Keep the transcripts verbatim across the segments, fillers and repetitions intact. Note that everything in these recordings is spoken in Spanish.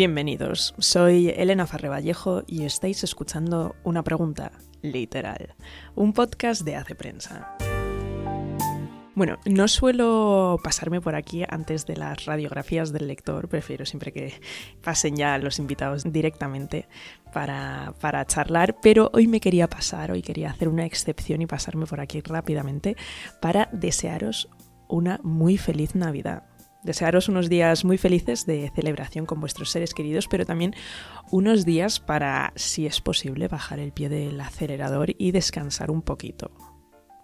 Bienvenidos, soy Elena Farré Vallejo y estáis escuchando Una Pregunta Literal, un podcast de Aceprensa. Bueno, no suelo pasarme por aquí antes de las radiografías del lector, prefiero siempre que pasen ya los invitados directamente para, para charlar, pero hoy me quería pasar, hoy quería hacer una excepción y pasarme por aquí rápidamente para desearos una muy feliz Navidad. Desearos unos días muy felices de celebración con vuestros seres queridos, pero también unos días para, si es posible, bajar el pie del acelerador y descansar un poquito.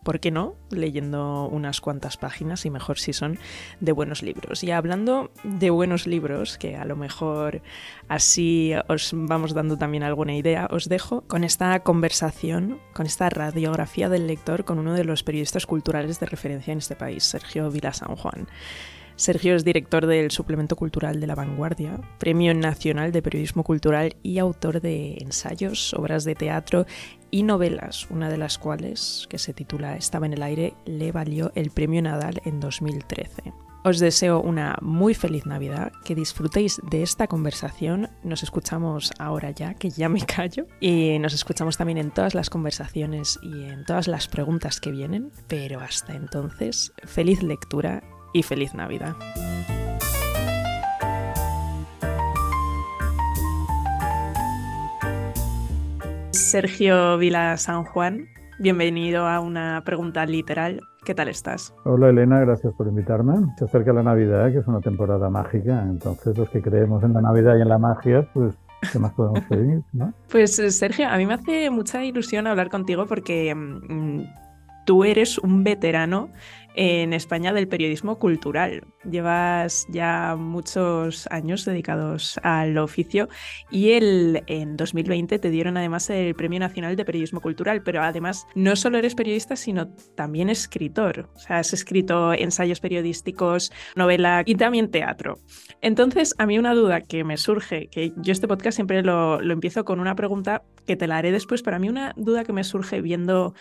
¿Por qué no? Leyendo unas cuantas páginas y mejor si son de buenos libros. Y hablando de buenos libros, que a lo mejor así os vamos dando también alguna idea, os dejo con esta conversación, con esta radiografía del lector con uno de los periodistas culturales de referencia en este país, Sergio Vila-Sanjuán. Sergio es director del suplemento cultural de La Vanguardia, Premio Nacional de Periodismo Cultural y autor de ensayos, obras de teatro y novelas, una de las cuales, que se titula Estaba en el aire, le valió el Premio Nadal en dos mil trece. Os deseo una muy feliz Navidad, que disfrutéis de esta conversación. Nos escuchamos ahora ya, que ya me callo, y nos escuchamos también en todas las conversaciones y en todas las preguntas que vienen, pero hasta entonces, feliz lectura y feliz Navidad. Sergio Vila-Sanjuán, bienvenido a Una Pregunta Literal. ¿Qué tal estás? Hola Elena, gracias por invitarme. Se acerca la Navidad, que es una temporada mágica, entonces los que creemos en la Navidad y en la magia, pues ¿qué más podemos pedir, no? Pues Sergio, a mí me hace mucha ilusión hablar contigo porque mmm, tú eres un veterano en España del periodismo cultural. Llevas ya muchos años dedicados al oficio y el, en dos mil veinte te dieron además el Premio Nacional de Periodismo Cultural, pero además no solo eres periodista, sino también escritor. O sea, has escrito ensayos periodísticos, novela y también teatro. Entonces, a mí una duda que me surge, que yo este podcast siempre lo, lo empiezo con una pregunta que te la haré después, pero a mí una duda que me surge viendo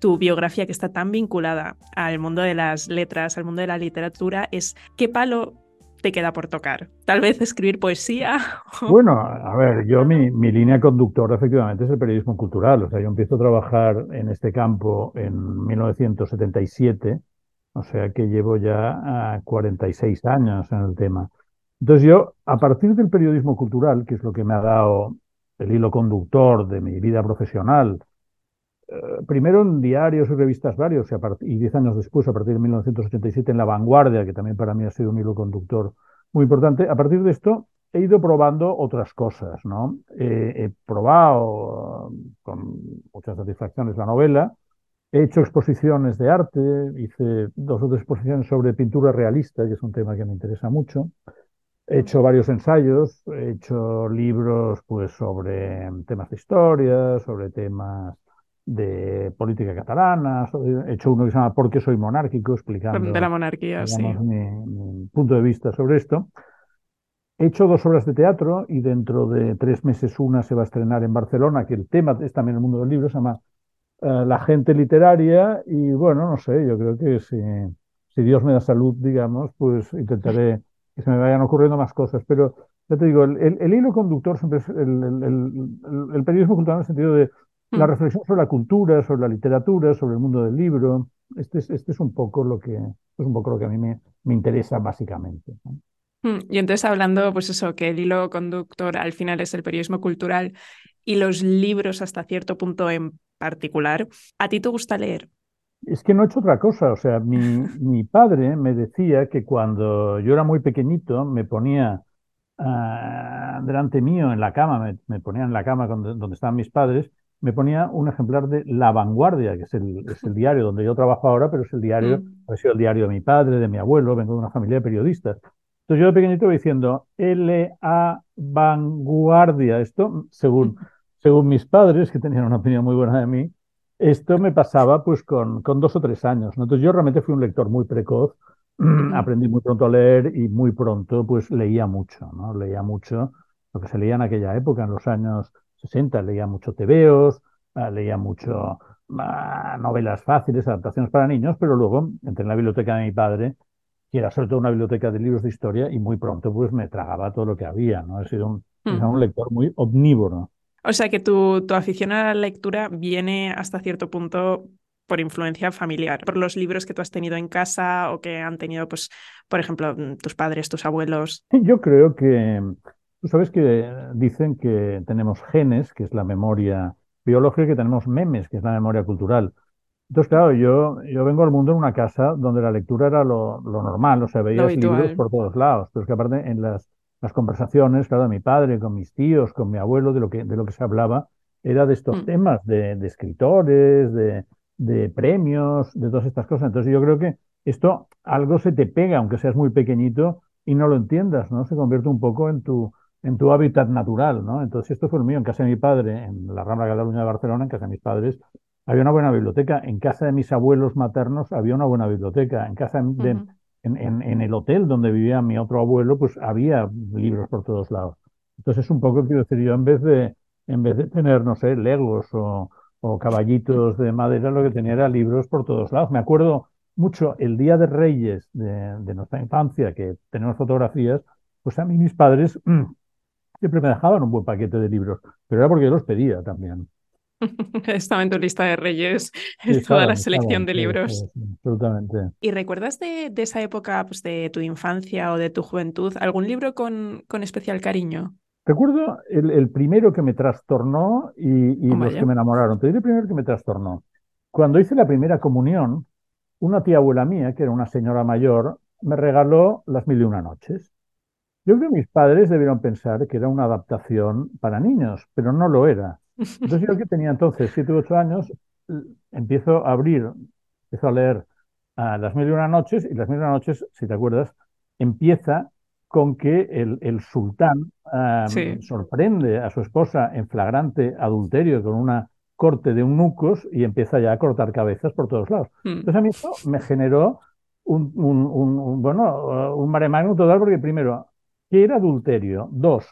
tu biografía, que está tan vinculada al mundo de las letras, al mundo de la literatura, es ¿qué palo te queda por tocar? ¿Tal vez escribir poesía? Bueno, a ver, yo mi, mi línea conductora efectivamente es el periodismo cultural. O sea, yo empiezo a trabajar en este campo en mil novecientos setenta y siete, o sea que llevo ya cuarenta y seis años en el tema. Entonces yo, a partir del periodismo cultural, que es lo que me ha dado el hilo conductor de mi vida profesional, primero en diarios y revistas varios y diez años después, a partir de mil novecientos ochenta y siete, en La Vanguardia, que también para mí ha sido un hilo conductor muy importante. A partir de esto he ido probando otras cosas, ¿no? Eh, he probado con muchas satisfacciones la novela, he hecho exposiciones de arte, hice dos o tres exposiciones sobre pintura realista, que es un tema que me interesa mucho. He hecho varios ensayos, he hecho libros pues sobre temas de historia, sobre temas de política catalana. He hecho uno que se llama ¿Por qué soy monárquico?, explicando de la monarquía, digamos, sí, mi, mi punto de vista sobre esto. He hecho dos obras de teatro y dentro de tres meses una se va a estrenar en Barcelona, que el tema es también el mundo del libro, se llama uh, La gente literaria. Y bueno, no sé, yo creo que si, si Dios me da salud, digamos, pues intentaré que se me vayan ocurriendo más cosas, pero ya te digo, el, el, el hilo conductor siempre es el, el, el, el periodismo cultural, en el sentido de la reflexión sobre la cultura, sobre la literatura, sobre el mundo del libro. Este es, este es un poco lo que es un poco lo que a mí me, me interesa básicamente, ¿no? Y entonces hablando, pues eso, que el hilo conductor al final es el periodismo cultural y los libros hasta cierto punto en particular. ¿A ti te gusta leer? Es que no he hecho otra cosa. O sea, mi, mi padre me decía que cuando yo era muy pequeñito me ponía uh, delante mío en la cama, me, me ponía en la cama donde, donde estaban mis padres, me ponía un ejemplar de La Vanguardia, que es el, es el diario donde yo trabajo ahora, pero es el diario, mm. ha sido el diario de mi padre, de mi abuelo, vengo de una familia de periodistas. Entonces yo de pequeñito voy diciendo L A Vanguardia. Esto, según, según mis padres, que tenían una opinión muy buena de mí, esto me pasaba pues con, con dos o tres años, ¿no? Entonces yo realmente fui un lector muy precoz, aprendí muy pronto a leer y muy pronto pues leía mucho, ¿no? Leía mucho lo que se leía en aquella época, en los años sesenta, leía mucho tebeos, leía mucho uh, novelas fáciles, adaptaciones para niños, pero luego entré en la biblioteca de mi padre que era sobre todo una biblioteca de libros de historia, y muy pronto pues me tragaba todo lo que había, ¿no? He sido un, mm. un lector muy omnívoro. O sea que tu, tu afición a la lectura viene hasta cierto punto por influencia familiar, por los libros que tú has tenido en casa o que han tenido, pues, por ejemplo, tus padres, tus abuelos. Yo creo que, tú sabes que dicen que tenemos genes, que es la memoria biológica, y que tenemos memes, que es la memoria cultural. Entonces, claro, yo, yo vengo al mundo en una casa donde la lectura era lo, lo normal, o sea, veías libros por todos lados. Pero es que aparte en las, las conversaciones, claro, de mi padre, con mis tíos, con mi abuelo, de lo que, de lo que se hablaba, era de estos mm. temas, de, de escritores, de, de premios, de todas estas cosas. Entonces yo creo que esto, algo se te pega, aunque seas muy pequeñito y no lo entiendas, ¿no? Se convierte un poco en tu, en tu hábitat natural, ¿no? Entonces esto fue el mío, en casa de mi padre, en la Rambla Cataluña de Barcelona, en casa de mis padres, había una buena biblioteca. En casa de mis abuelos maternos había una buena biblioteca. En casa de, uh-huh. en, en, en el hotel donde vivía mi otro abuelo, pues había libros por todos lados. Entonces, un poco quiero decir, yo en vez de, en vez de tener, no sé, legos o, o caballitos de madera, lo que tenía era libros por todos lados. Me acuerdo mucho el Día de Reyes de, de nuestra infancia, que tenemos fotografías, pues a mí mis padres mmm, siempre me dejaban un buen paquete de libros, pero era porque yo los pedía también. Estaba en tu lista de Reyes, sí, toda saben, la selección saben, de libros. Sí, sí, absolutamente. ¿Y recuerdas de, de esa época, pues, de tu infancia o de tu juventud, algún libro con, con especial cariño? Recuerdo el, el primero que me trastornó y, y oh, los vaya. que me enamoraron. Te diré el primero que me trastornó. Cuando hice la primera comunión, una tía abuela mía, que era una señora mayor, me regaló Las Mil y Una Noches. Yo creo que mis padres debieron pensar que era una adaptación para niños, pero no lo era. Entonces yo, que tenía entonces siete u ocho años, empiezo a abrir, empiezo a leer a Las Mil y Una Noches, y Las Mil y Una Noches, si te acuerdas, empieza con que el, el sultán um, sí. sorprende a su esposa en flagrante adulterio con una corte de eunucos y empieza ya a cortar cabezas por todos lados. Mm. Entonces a mí eso me generó un, un, un, un, bueno, un mare magnum total, porque primero, ¿qué era adulterio? Dos,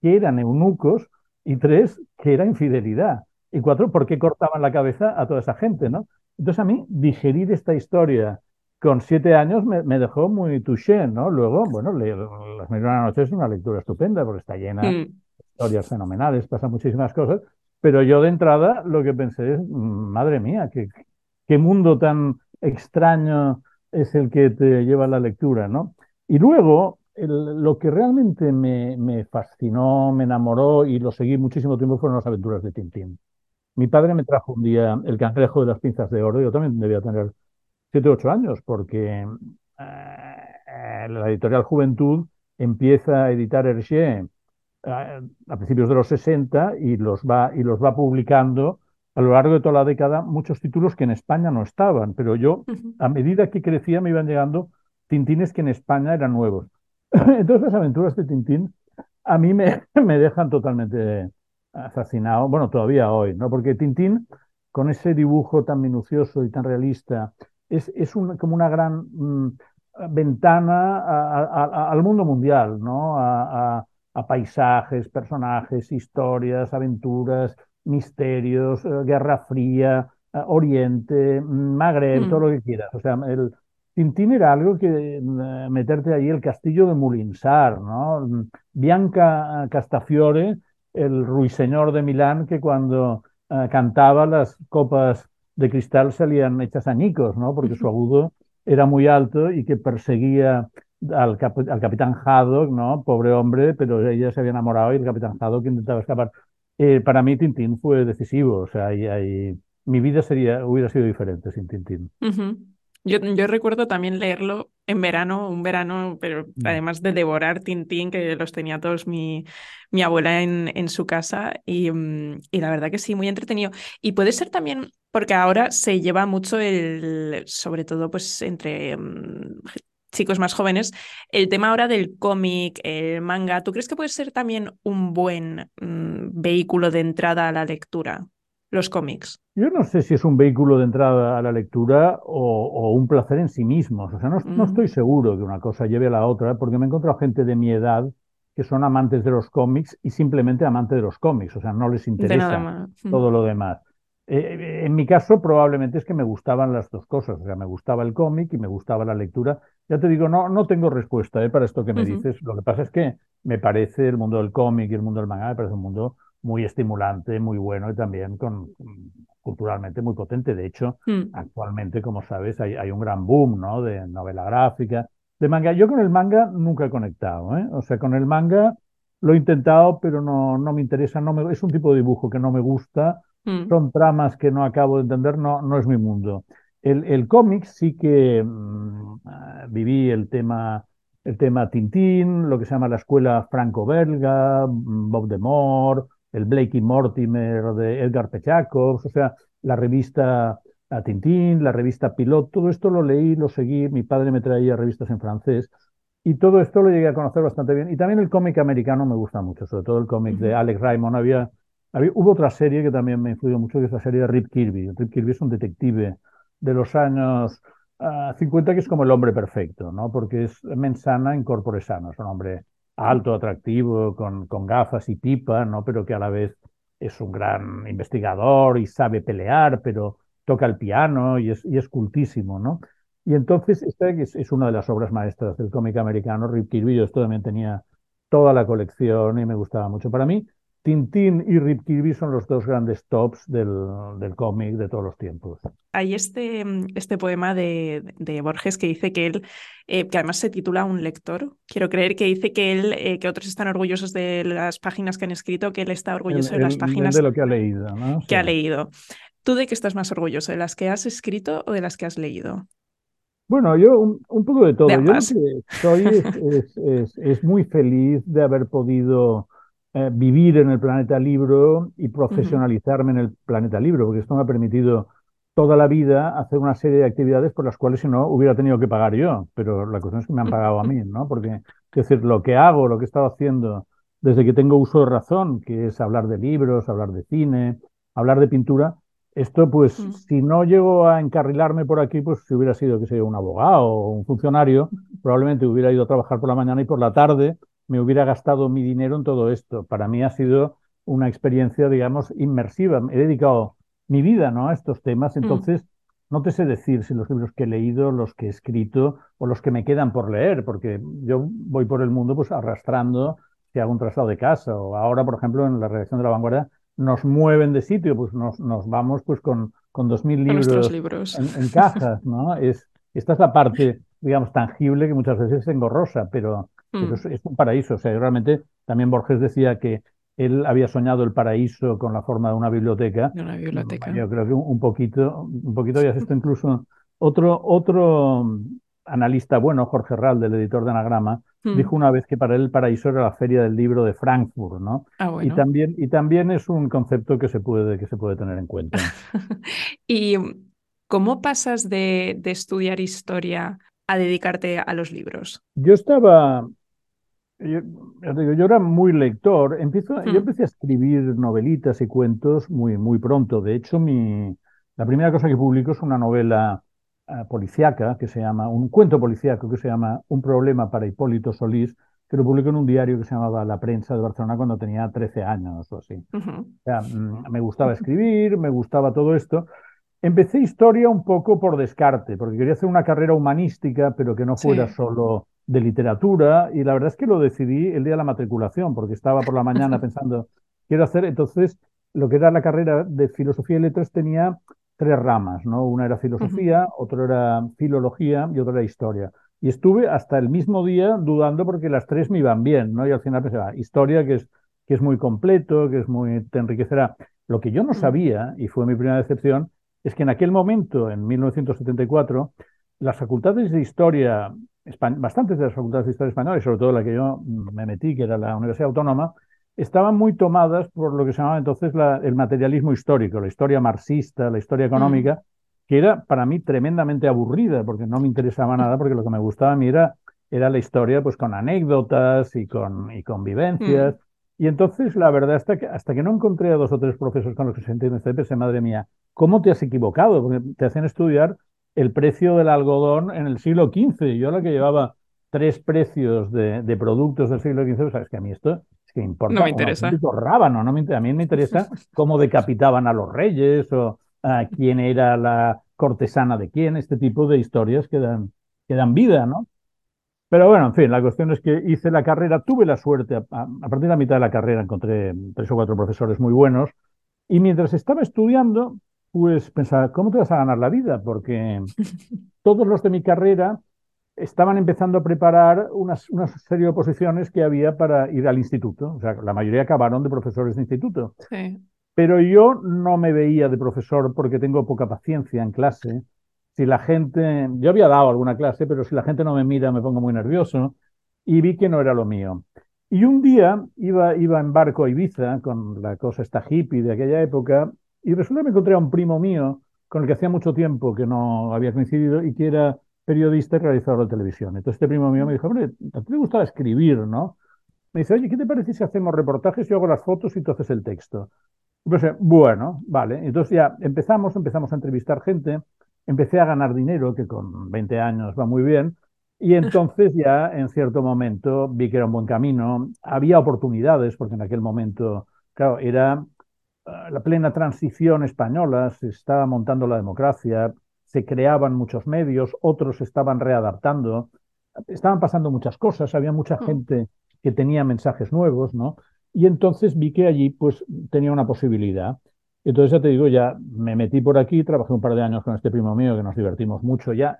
¿qué eran eunucos? Y tres, que era infidelidad. Y cuatro, ¿por qué cortaban la cabeza a toda esa gente, no? Entonces a mí digerir esta historia con siete años me, me dejó muy touché, ¿no? Luego, bueno, leer Las Mil y Una Noches es una lectura estupenda porque está llena mm. de historias fenomenales, pasan muchísimas cosas. Pero yo de entrada lo que pensé es, madre mía, qué, qué mundo tan extraño es el que te lleva a la lectura, ¿no? Y luego... El, lo que realmente me, me fascinó, me enamoró y lo seguí muchísimo tiempo fueron las aventuras de Tintín. Mi padre me trajo un día El cangrejo de las pinzas de oro. Yo también debía tener siete u ocho años porque eh, la editorial Juventud empieza a editar Hergé eh, a principios de los sesenta y los, va, y los va publicando a lo largo de toda la década, muchos títulos que en España no estaban. Pero yo, uh-huh. a medida que crecía, me iban llegando Tintines que en España eran nuevos. Entonces las aventuras de Tintín a mí me, me dejan totalmente fascinado, bueno, todavía hoy, ¿no? Porque Tintín, con ese dibujo tan minucioso y tan realista, es, es un, como una gran mmm, ventana a, a, a, al mundo mundial, ¿no? A, a, a paisajes, personajes, historias, aventuras, misterios, eh, Guerra Fría, eh, Oriente, Magreb, mm. todo lo que quieras. O sea, el... Tintín era algo que meterte ahí, el castillo de Moulinsart, ¿no? Bianca Castafiore, el ruiseñor de Milán, que cuando uh, cantaba las copas de cristal salían hechas añicos, ¿no? Porque su agudo era muy alto y que perseguía al, cap al capitán Haddock, ¿no? Pobre hombre, pero ella se había enamorado y el capitán Haddock intentaba escapar. Eh, para mí Tintín fue decisivo, o sea, ahí, ahí... mi vida sería, hubiera sido diferente sin Tintín. Uh-huh. Yo, yo recuerdo también leerlo en verano, un verano, pero además de devorar Tintín, que los tenía todos mi, mi abuela en, en su casa, y, y la verdad que sí, muy entretenido. Y puede ser también, porque ahora se lleva mucho el, sobre todo pues entre um, chicos más jóvenes, el tema ahora del cómic, el manga. ¿Tú crees que puede ser también un buen um, vehículo de entrada a la lectura? Los cómics. Yo no sé si es un vehículo de entrada a la lectura o, o un placer en sí mismos. O sea, no, mm. no estoy seguro que una cosa lleve a la otra, porque me he encontrado gente de mi edad que son amantes de los cómics y simplemente amantes de los cómics. O sea, no les interesa todo lo demás. Eh, en mi caso probablemente es que me gustaban las dos cosas, o sea, me gustaba el cómic y me gustaba la lectura. Ya te digo, no, no tengo respuesta eh, para esto que me uh-huh. dices. Lo que pasa es que me parece el mundo del cómic y el mundo del manga, me parece un mundo muy estimulante, muy bueno y también con, culturalmente muy potente. De hecho, uh-huh. actualmente, como sabes, hay, hay un gran boom, ¿no?, de novela gráfica, de manga. Yo con el manga nunca he conectado, ¿eh? O sea, con el manga lo he intentado, pero no, no me interesa, no me, es un tipo de dibujo que no me gusta, mm. son tramas que no acabo de entender, no, no es mi mundo. El, el cómic sí que mmm, viví el tema, el tema Tintín, lo que se llama la escuela franco-belga, Bob de Moore, el Blake y Mortimer de Edgar P. Jacobs, o sea, la revista... a Tintín, la revista Pilot, todo esto lo leí, lo seguí, mi padre me traía revistas en francés y todo esto lo llegué a conocer bastante bien. Y también el cómic americano me gusta mucho, sobre todo el cómic de Alex Raymond. Había, había, hubo otra serie que también me influyó mucho, que es la serie de Rip Kirby. Rip Kirby es un detective de los años uh, cincuenta que es como el hombre perfecto, ¿no? Porque es mens sana in corpore sano, es un hombre alto, atractivo, con, con gafas y pipa, ¿no? Pero que a la vez es un gran investigador y sabe pelear, pero... toca el piano y es, y es cultísimo, ¿no? Y entonces esta es, es una de las obras maestras del cómic americano, Rip Kirby. Yo esto también tenía toda la colección y me gustaba mucho. Para mí, Tintín y Rip Kirby son los dos grandes tops del, del cómic de todos los tiempos. Hay este, este poema de, de Borges que dice que él, eh, que además se titula Un lector, quiero creer, que dice que él, eh, que otros están orgullosos de las páginas que han escrito, que él está orgulloso el, el, de las páginas de lo que ha leído, ¿no? Que sí. ha leído. ¿Tú de qué estás más orgulloso? ¿De las que has escrito o de las que has leído? Bueno, yo un, un poco de todo. De yo lo que soy es, es, es, es muy feliz de haber podido eh, vivir en el planeta libro y profesionalizarme uh-huh. en el planeta libro, porque esto me ha permitido toda la vida hacer una serie de actividades por las cuales si no hubiera tenido que pagar yo. Pero la cuestión es que me han pagado a mí, ¿no? Porque, es decir, lo que hago, lo que he estado haciendo desde que tengo uso de razón, que es hablar de libros, hablar de cine, hablar de pintura... Esto, pues, mm. si no llego a encarrilarme por aquí, pues si hubiera sido, qué sé yo, un abogado o un funcionario, probablemente hubiera ido a trabajar por la mañana y por la tarde me hubiera gastado mi dinero en todo esto. Para mí ha sido una experiencia, digamos, inmersiva. He dedicado mi vida, ¿no?, a estos temas. Entonces, mm. no te sé decir si los libros que he leído, los que he escrito o los que me quedan por leer, porque yo voy por el mundo, pues, arrastrando si hago un traslado de casa. O ahora, por ejemplo, en la redacción de La Vanguardia, nos mueven de sitio, pues nos, nos vamos pues con, con dos mil libros, libros. En, en cajas, ¿no? Es, esta es la parte, digamos, tangible que muchas veces es engorrosa, pero, mm. pero es, es un paraíso. O sea, yo realmente también Borges decía que él había soñado el paraíso con la forma de una biblioteca. De una biblioteca. Yo creo que un, un poquito, un poquito ya es esto incluso. Otro, otro analista bueno, Jorge Herralde, el editor de Anagrama, dijo una vez que para él el paraíso era la feria del libro de Frankfurt, ¿no? Ah, bueno. Y también, y también es un concepto que se puede, que se puede tener en cuenta. ¿Y cómo pasas de, de estudiar historia a dedicarte a los libros? Yo estaba... Yo, yo era muy lector. Empiezo, mm. Yo empecé a escribir novelitas y cuentos muy, muy pronto. De hecho, mi, la primera cosa que publico es una novela... policíaca, que se llama, un cuento policíaco que se llama Un problema para Hipólito Solís, que lo publicó en un diario que se llamaba La Prensa de Barcelona cuando tenía trece años o así. Uh-huh. O sea, me gustaba escribir, me gustaba todo esto. Empecé historia un poco por descarte, porque quería hacer una carrera humanística, pero que no fuera sí. solo de literatura, y la verdad es que lo decidí el día de la matriculación, porque estaba por la mañana pensando, quiero hacer, entonces, lo que era la carrera de filosofía y letras tenía... tres ramas, ¿no? Una era filosofía, uh-huh. otra era filología y otra era historia. Y estuve hasta el mismo día dudando porque las tres me iban bien, ¿no? Y al final pensaba, historia que es, que es muy completo, que es muy, te enriquecerá. Lo que yo no sabía, y fue mi primera decepción, es que en aquel momento, en mil novecientos setenta y cuatro, las facultades de historia, bastantes de las facultades de historia española, y sobre todo la que yo me metí, que era la Universidad Autónoma, estaban muy tomadas por lo que se llamaba entonces la, el materialismo histórico, la historia marxista, la historia económica, mm. que era para mí tremendamente aburrida, porque no me interesaba nada, porque lo que me gustaba a mí era, era la historia pues con anécdotas y con, y con vivencias. Mm. Y entonces, la verdad, hasta que, hasta que no encontré a dos o tres profesores con los que se entiende, pensé, madre mía, ¿cómo te has equivocado? Porque te hacían estudiar el precio del algodón en el siglo quince. Yo la que llevaba tres precios de, de productos del siglo quince, pues, sabes que a mí esto... Es que importa, no me interesa. Rábano, no me interesa. A mí me interesa cómo decapitaban a los reyes o a quién era la cortesana de quién, este tipo de historias que dan, que dan vida, ¿no? Pero bueno, en fin, la cuestión es que hice la carrera, tuve la suerte, a, a partir de la mitad de la carrera encontré tres o cuatro profesores muy buenos y mientras estaba estudiando, pues pensaba, ¿cómo te vas a ganar la vida? Porque todos los de mi carrera estaban empezando a preparar unas, una serie de oposiciones que había para ir al instituto. O sea, la mayoría acabaron de profesores de instituto. Sí. Pero yo no me veía de profesor porque tengo poca paciencia en clase. Si la gente... Yo había dado alguna clase, pero si la gente no me mira me pongo muy nervioso. Y vi que no era lo mío. Y un día iba, iba en barco a Ibiza con la cosa esta hippie de aquella época y resulta que me encontré a un primo mío con el que hacía mucho tiempo que no había coincidido y que era periodista y realizador de televisión. Entonces este primo mío me dijo, hombre, a ti te gustaba escribir, ¿no? Me dice, oye, ¿qué te parece si hacemos reportajes, yo hago las fotos y tú haces el texto? Y pensé, bueno, vale. Entonces ya empezamos, empezamos a entrevistar gente, empecé a ganar dinero, que con veinte años va muy bien, y entonces ya en cierto momento vi que era un buen camino, había oportunidades, porque en aquel momento, claro, era la plena transición española, se estaba montando la democracia, se creaban muchos medios, otros se estaban readaptando, estaban pasando muchas cosas, había mucha gente que tenía mensajes nuevos, ¿no? Y entonces vi que allí pues tenía una posibilidad. Entonces ya te digo, ya me metí por aquí, trabajé un par de años con este primo mío que nos divertimos mucho, ya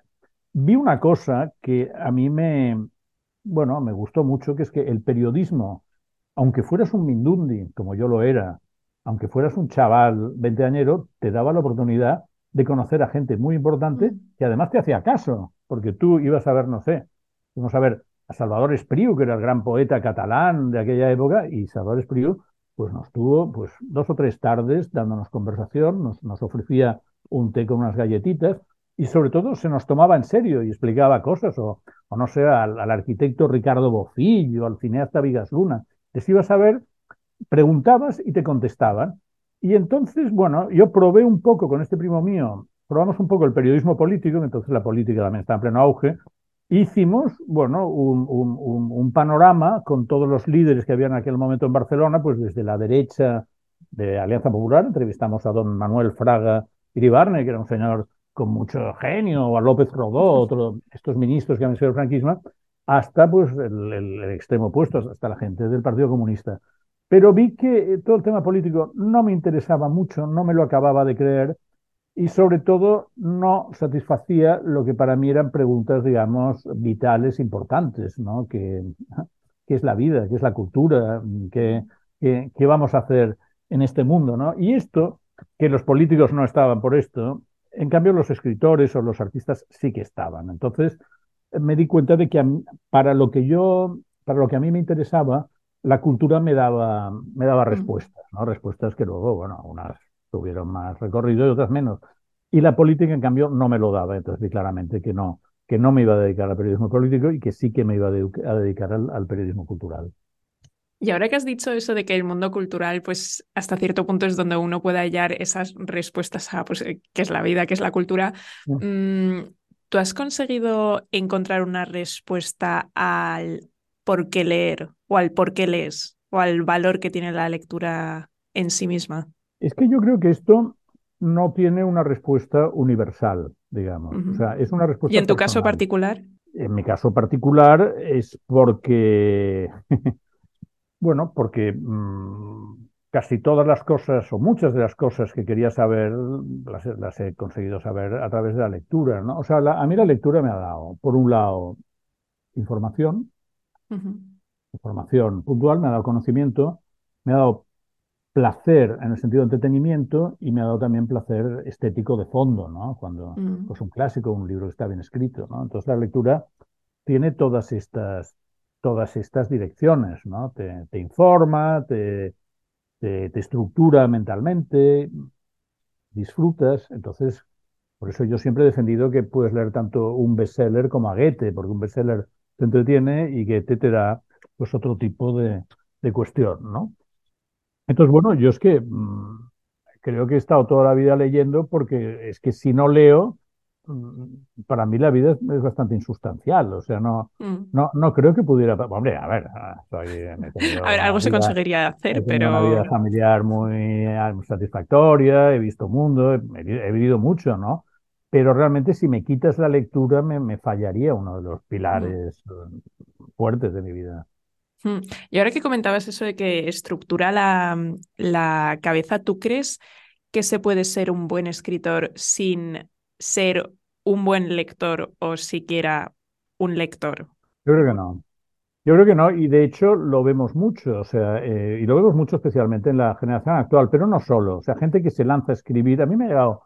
vi una cosa que a mí me, bueno, me gustó mucho, que es que el periodismo, aunque fueras un mindundi, como yo lo era, aunque fueras un chaval veinteañero, te daba la oportunidad de conocer a gente muy importante que además te hacía caso, porque tú ibas a ver, no sé, íbamos a ver a Salvador Espriu, que era el gran poeta catalán de aquella época, y Salvador Espriu pues nos tuvo pues, dos o tres tardes dándonos conversación, nos, nos ofrecía un té con unas galletitas, y sobre todo se nos tomaba en serio y explicaba cosas, o, o no sé, al, al arquitecto Ricardo Bofill, o al cineasta Vigas Luna, les ibas a ver, preguntabas y te contestaban. Y entonces, bueno, yo probé un poco con este primo mío, probamos un poco el periodismo político, entonces la política también está en pleno auge, e hicimos, bueno, un, un, un panorama con todos los líderes que había en aquel momento en Barcelona, pues desde la derecha de Alianza Popular, entrevistamos a don Manuel Fraga Iribarne, que era un señor con mucho genio, o a López Rodó, otro, estos ministros que habían sido el franquismo, hasta pues el, el, el extremo opuesto, hasta la gente del Partido Comunista. Pero vi que todo el tema político no me interesaba mucho, no me lo acababa de creer y sobre todo no satisfacía lo que para mí eran preguntas, digamos, vitales, importantes, ¿no? ¿Qué, qué es la vida? ¿Qué es la cultura? ¿Qué, qué, qué vamos a hacer en este mundo, ¿no? Y esto, que los políticos no estaban por esto, en cambio los escritores o los artistas sí que estaban. Entonces me di cuenta de que a mí, para lo que yo, para lo que a mí me interesaba, la cultura me daba, me daba respuestas, ¿no? Respuestas que luego, bueno, unas tuvieron más recorrido y otras menos. Y la política, en cambio, no me lo daba. Entonces vi claramente que no, que no me iba a dedicar al periodismo político y que sí que me iba a dedicar al, al periodismo cultural. Y ahora que has dicho eso de que el mundo cultural, pues hasta cierto punto es donde uno puede hallar esas respuestas a pues, qué es la vida, qué es la cultura, ¿tú has conseguido encontrar una respuesta al por qué leer o al por qué lees o al valor que tiene la lectura en sí misma? Es que yo creo que esto no tiene una respuesta universal, digamos. Uh-huh. O sea, es una respuesta. ¿Y en tu personal. Caso particular? En mi caso particular es porque, bueno, porque mmm, casi todas las cosas o muchas de las cosas que quería saber las, las he conseguido saber a través de la lectura, ¿no? O sea, la, a mí la lectura me ha dado, por un lado, información. Uh-huh. Información puntual, me ha dado conocimiento, me ha dado placer en el sentido de entretenimiento y me ha dado también placer estético de fondo, ¿no? Cuando mm. es pues un clásico, un libro que está bien escrito, ¿no? Entonces la lectura tiene todas estas, todas estas direcciones, ¿no? Te, te informa, te, te, te estructura mentalmente, disfrutas, entonces por eso yo siempre he defendido que puedes leer tanto un bestseller como a Goethe, porque un bestseller te entretiene y Goethe te da pues otro tipo de, de cuestión, ¿no? Entonces, bueno, yo es que mmm, creo que he estado toda la vida leyendo porque es que si no leo, para mí la vida es bastante insustancial, o sea, no, mm. no, no creo que pudiera... Hombre, a ver, soy, me he tenido a ver algo vida, se conseguiría hacer, pero... una vida familiar muy satisfactoria, he visto mundo, he, he vivido mucho, ¿no? Pero realmente si me quitas la lectura me, me fallaría uno de los pilares mm. fuertes de mi vida. Mm. Y ahora que comentabas eso de que estructura la, la cabeza, ¿tú crees que se puede ser un buen escritor sin ser un buen lector o siquiera un lector? Yo creo que no. Yo creo que no, y de hecho lo vemos mucho, o sea, eh, y lo vemos mucho especialmente en la generación actual, pero no solo. O sea, gente que se lanza a escribir. A mí me ha llegado,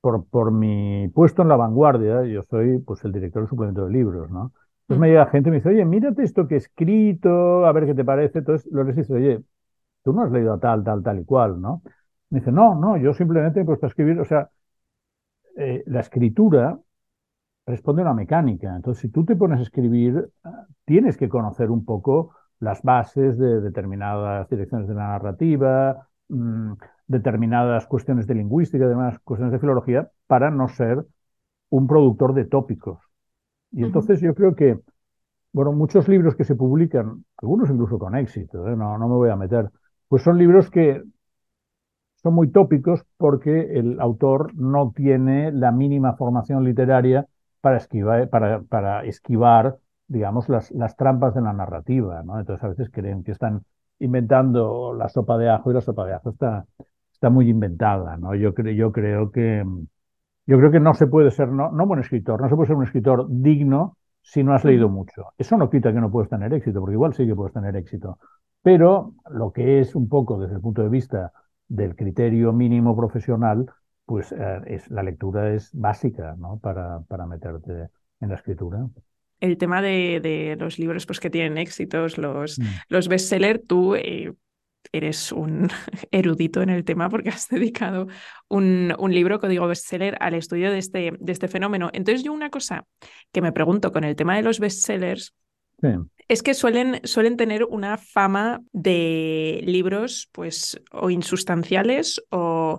por, por mi puesto en La Vanguardia, yo soy pues el director del suplemento de libros, ¿no? Entonces mm. me llega gente y me dice, oye, mírate esto que he escrito, a ver qué te parece. Entonces lo les dice, oye, tú no has leído tal, tal, tal y cual, ¿no? Me dice, no, no, yo simplemente he puesto a escribir, o sea, eh, la escritura responde a una mecánica. Entonces, si tú te pones a escribir, tienes que conocer un poco las bases de determinadas direcciones de la narrativa, mmm, determinadas cuestiones de lingüística, además cuestiones de filología, para no ser un productor de tópicos. Y entonces yo creo que, bueno, muchos libros que se publican, algunos incluso con éxito, ¿eh? no, no me voy a meter, pues son libros que... son muy tópicos porque el autor no tiene la mínima formación literaria para esquivar, para, para esquivar digamos, las, las trampas de la narrativa, ¿no? Entonces a veces creen que están inventando la sopa de ajo y la sopa de ajo está, está muy inventada, ¿no? Yo, cre- yo, creo que, yo creo que no se puede ser, no, no buen escritor, no se puede ser un escritor digno si no has leído mucho. Eso no quita que no puedes tener éxito, porque igual sí que puedes tener éxito. Pero lo que es un poco desde el punto de vista del criterio mínimo profesional, pues eh, es, la lectura es básica, ¿no? Para, para meterte en la escritura. El tema de, de los libros pues, que tienen éxitos, los, mm. los bestseller, tú eh, eres un erudito en el tema porque has dedicado un, un libro, Código bestseller, al estudio de este, de este fenómeno. Entonces yo una cosa que me pregunto con el tema de los bestsellers, sí. Es que suelen, suelen tener una fama de libros pues o insustanciales o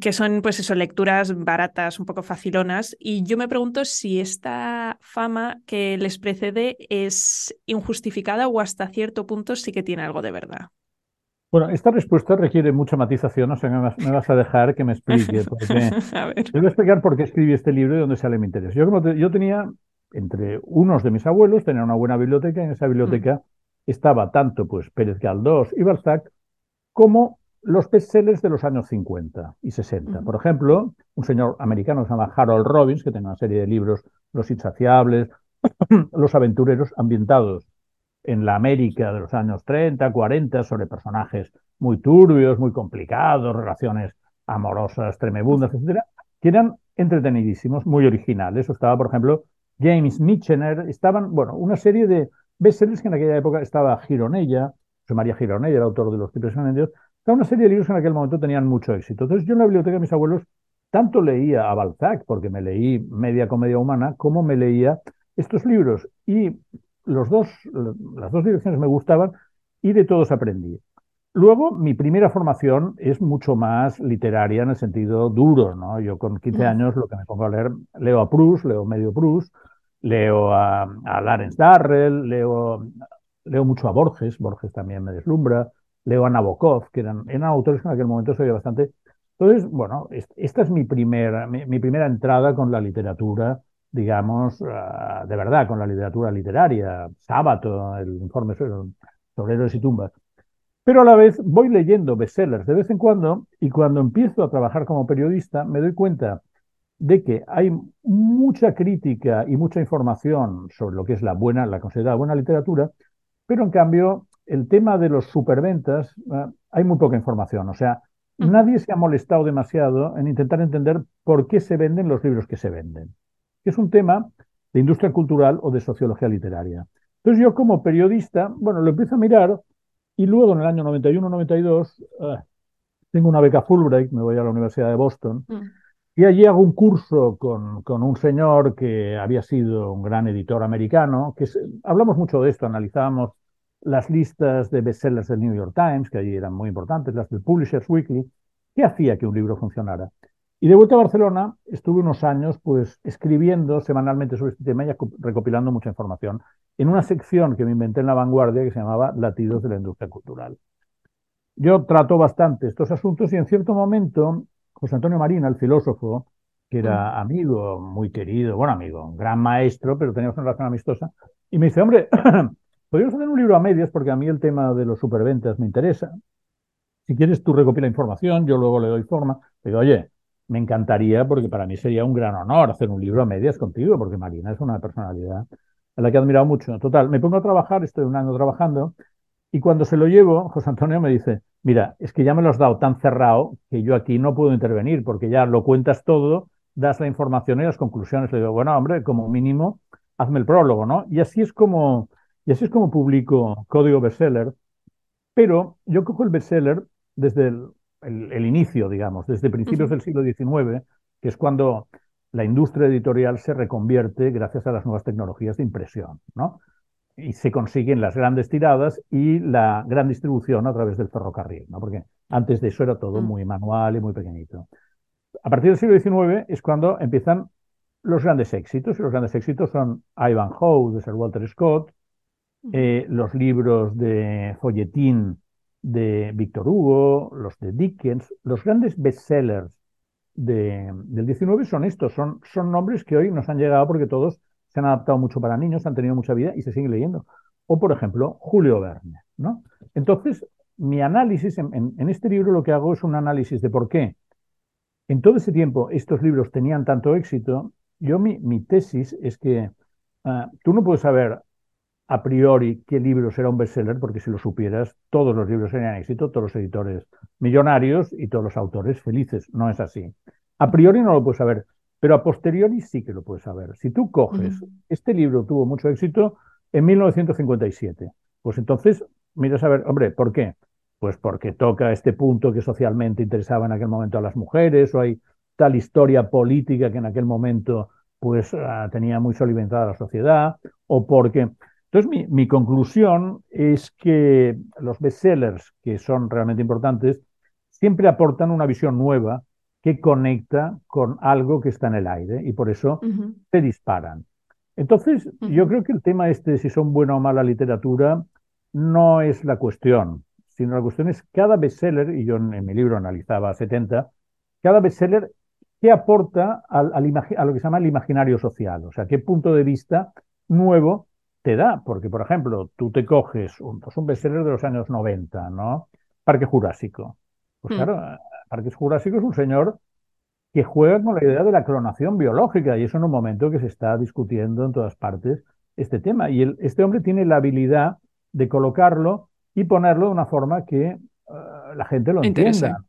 que son pues eso, lecturas baratas, un poco facilonas. Y yo me pregunto si esta fama que les precede es injustificada o hasta cierto punto sí que tiene algo de verdad. Bueno, esta respuesta requiere mucha matización, o sea, me vas, me vas a dejar que me explique. Porque a ver. Te voy a explicar por qué escribí este libro y dónde sale mi interés. Yo, como te, yo tenía... entre unos de mis abuelos tenían una buena biblioteca y en esa biblioteca mm. estaba tanto pues Pérez Galdós y Balzac como los bestsellers de los años cincuenta y sesenta. Mm. Por ejemplo, un señor americano que se llama Harold Robbins, que tenía una serie de libros, Los Insaciables, Los Aventureros, ambientados en la América de los años treinta, cuarenta, sobre personajes muy turbios, muy complicados, relaciones amorosas, tremebundas, etcétera, que eran entretenidísimos, muy originales. O estaba, por ejemplo, James Michener, estaban, bueno, una serie de bestsellers que en aquella época estaba Gironella, José María Gironella, el autor de Los Cipres Incendios, estaba una serie de libros que en aquel momento tenían mucho éxito. Entonces yo en la biblioteca de mis abuelos tanto leía a Balzac, porque me leí Media Comedia Humana, como me leía estos libros. Y los dos, las dos direcciones me gustaban y de todos aprendí. Luego, mi primera formación es mucho más literaria en el sentido duro, ¿no? Yo con quince años lo que me pongo a leer, leo a Proust, leo medio Proust, leo a, a Lawrence Darrell, leo, leo mucho a Borges, Borges también me deslumbra, leo a Nabokov, que eran, eran autores que en aquel momento se oía bastante. Entonces, bueno, esta es mi primera, mi, mi primera entrada con la literatura, digamos, uh, de verdad, con la literatura literaria, Sábato, el informe sobre, sobre héroes y tumbas. Pero a la vez voy leyendo bestsellers de vez en cuando y cuando empiezo a trabajar como periodista me doy cuenta de que hay mucha crítica y mucha información sobre lo que es la buena, la considerada buena literatura, pero en cambio el tema de los superventas ¿no? hay muy poca información. O sea, nadie se ha molestado demasiado en intentar entender por qué se venden los libros que se venden. Es un tema de industria cultural o de sociología literaria. Entonces yo como periodista, bueno, lo empiezo a mirar. Y luego, en el año noventa y uno noventa y dos, eh, tengo una beca Fulbright, me voy a la Universidad de Boston, mm. y allí hago un curso con, con un señor que había sido un gran editor americano, que se, hablamos mucho de esto, analizábamos las listas de bestsellers del New York Times, que allí eran muy importantes, las del Publishers Weekly, ¿qué hacía que un libro funcionara? Y de vuelta a Barcelona estuve unos años pues escribiendo semanalmente sobre este tema y recopilando mucha información en una sección que me inventé en La Vanguardia que se llamaba Latidos de la Industria Cultural. Yo trato bastante estos asuntos y en cierto momento José Antonio Marina, el filósofo, que era amigo, muy querido, bueno amigo, un gran maestro, pero teníamos una relación amistosa, y me dice, hombre, podríamos hacer un libro a medias porque a mí el tema de los superventas me interesa. Si quieres tú recopila información, yo luego le doy forma. Pero oye, me encantaría porque para mí sería un gran honor hacer un libro a medias contigo porque Marina es una personalidad a la que he admirado mucho. Total, me pongo a trabajar, estoy un año trabajando, y cuando se lo llevo, José Antonio me dice, mira, es que ya me lo has dado tan cerrado que yo aquí no puedo intervenir porque ya lo cuentas todo, das la información y las conclusiones. Le digo, bueno, hombre, como mínimo, hazme el prólogo, ¿no? Y así es como, y así es como publico Código Bestseller. Pero yo cojo el bestseller desde el, el, el inicio, digamos, desde principios del siglo diecinueve, que es cuando la industria editorial se reconvierte gracias a las nuevas tecnologías de impresión, ¿no? Y se consiguen las grandes tiradas y la gran distribución a través del ferrocarril, ¿no? Porque antes de eso era todo muy manual y muy pequeñito. A partir del siglo diecinueve es cuando empiezan los grandes éxitos, y los grandes éxitos son Ivanhoe, de Sir Walter Scott, eh, los libros de folletín de Víctor Hugo, los de Dickens. Los grandes bestsellers de, del diecinueve son estos, son, son nombres que hoy nos han llegado porque todos se han adaptado mucho para niños, han tenido mucha vida y se siguen leyendo. O, por ejemplo, Julio Verne, ¿no? Entonces, mi análisis, en, en, en este libro lo que hago es un análisis de por qué en todo ese tiempo estos libros tenían tanto éxito. Yo mi, mi tesis es que uh, tú no puedes saber a priori qué libro será un bestseller, porque si lo supieras, todos los libros serían éxito, todos los editores millonarios y todos los autores felices. No es así. A priori no lo puedes saber, pero a posteriori sí que lo puedes saber. Si tú coges, uh-huh. este libro tuvo mucho éxito en mil novecientos cincuenta y siete, pues entonces miras a ver, hombre, ¿por qué? Pues porque toca este punto que socialmente interesaba en aquel momento a las mujeres, o hay tal historia política que en aquel momento pues uh, tenía muy soliventada la sociedad, o porque... Entonces mi, mi conclusión es que los bestsellers, que son realmente importantes, siempre aportan una visión nueva que conecta con algo que está en el aire, y por eso uh-huh. se disparan. Entonces uh-huh. yo creo que el tema este de si son buena o mala literatura no es la cuestión, sino la cuestión es cada bestseller, y yo en, en mi libro analizaba setenta, cada bestseller qué aporta al, al a lo que se llama el imaginario social, o sea, qué punto de vista nuevo te da, porque, por ejemplo, tú te coges un, pues un bestseller de los años noventa, ¿no? Parque Jurásico. Pues mm. claro, Parque Jurásico es un señor que juega con la idea de la clonación biológica, y eso en un momento que se está discutiendo en todas partes este tema. Y el, este hombre tiene la habilidad de colocarlo y ponerlo de una forma que uh, la gente lo entienda.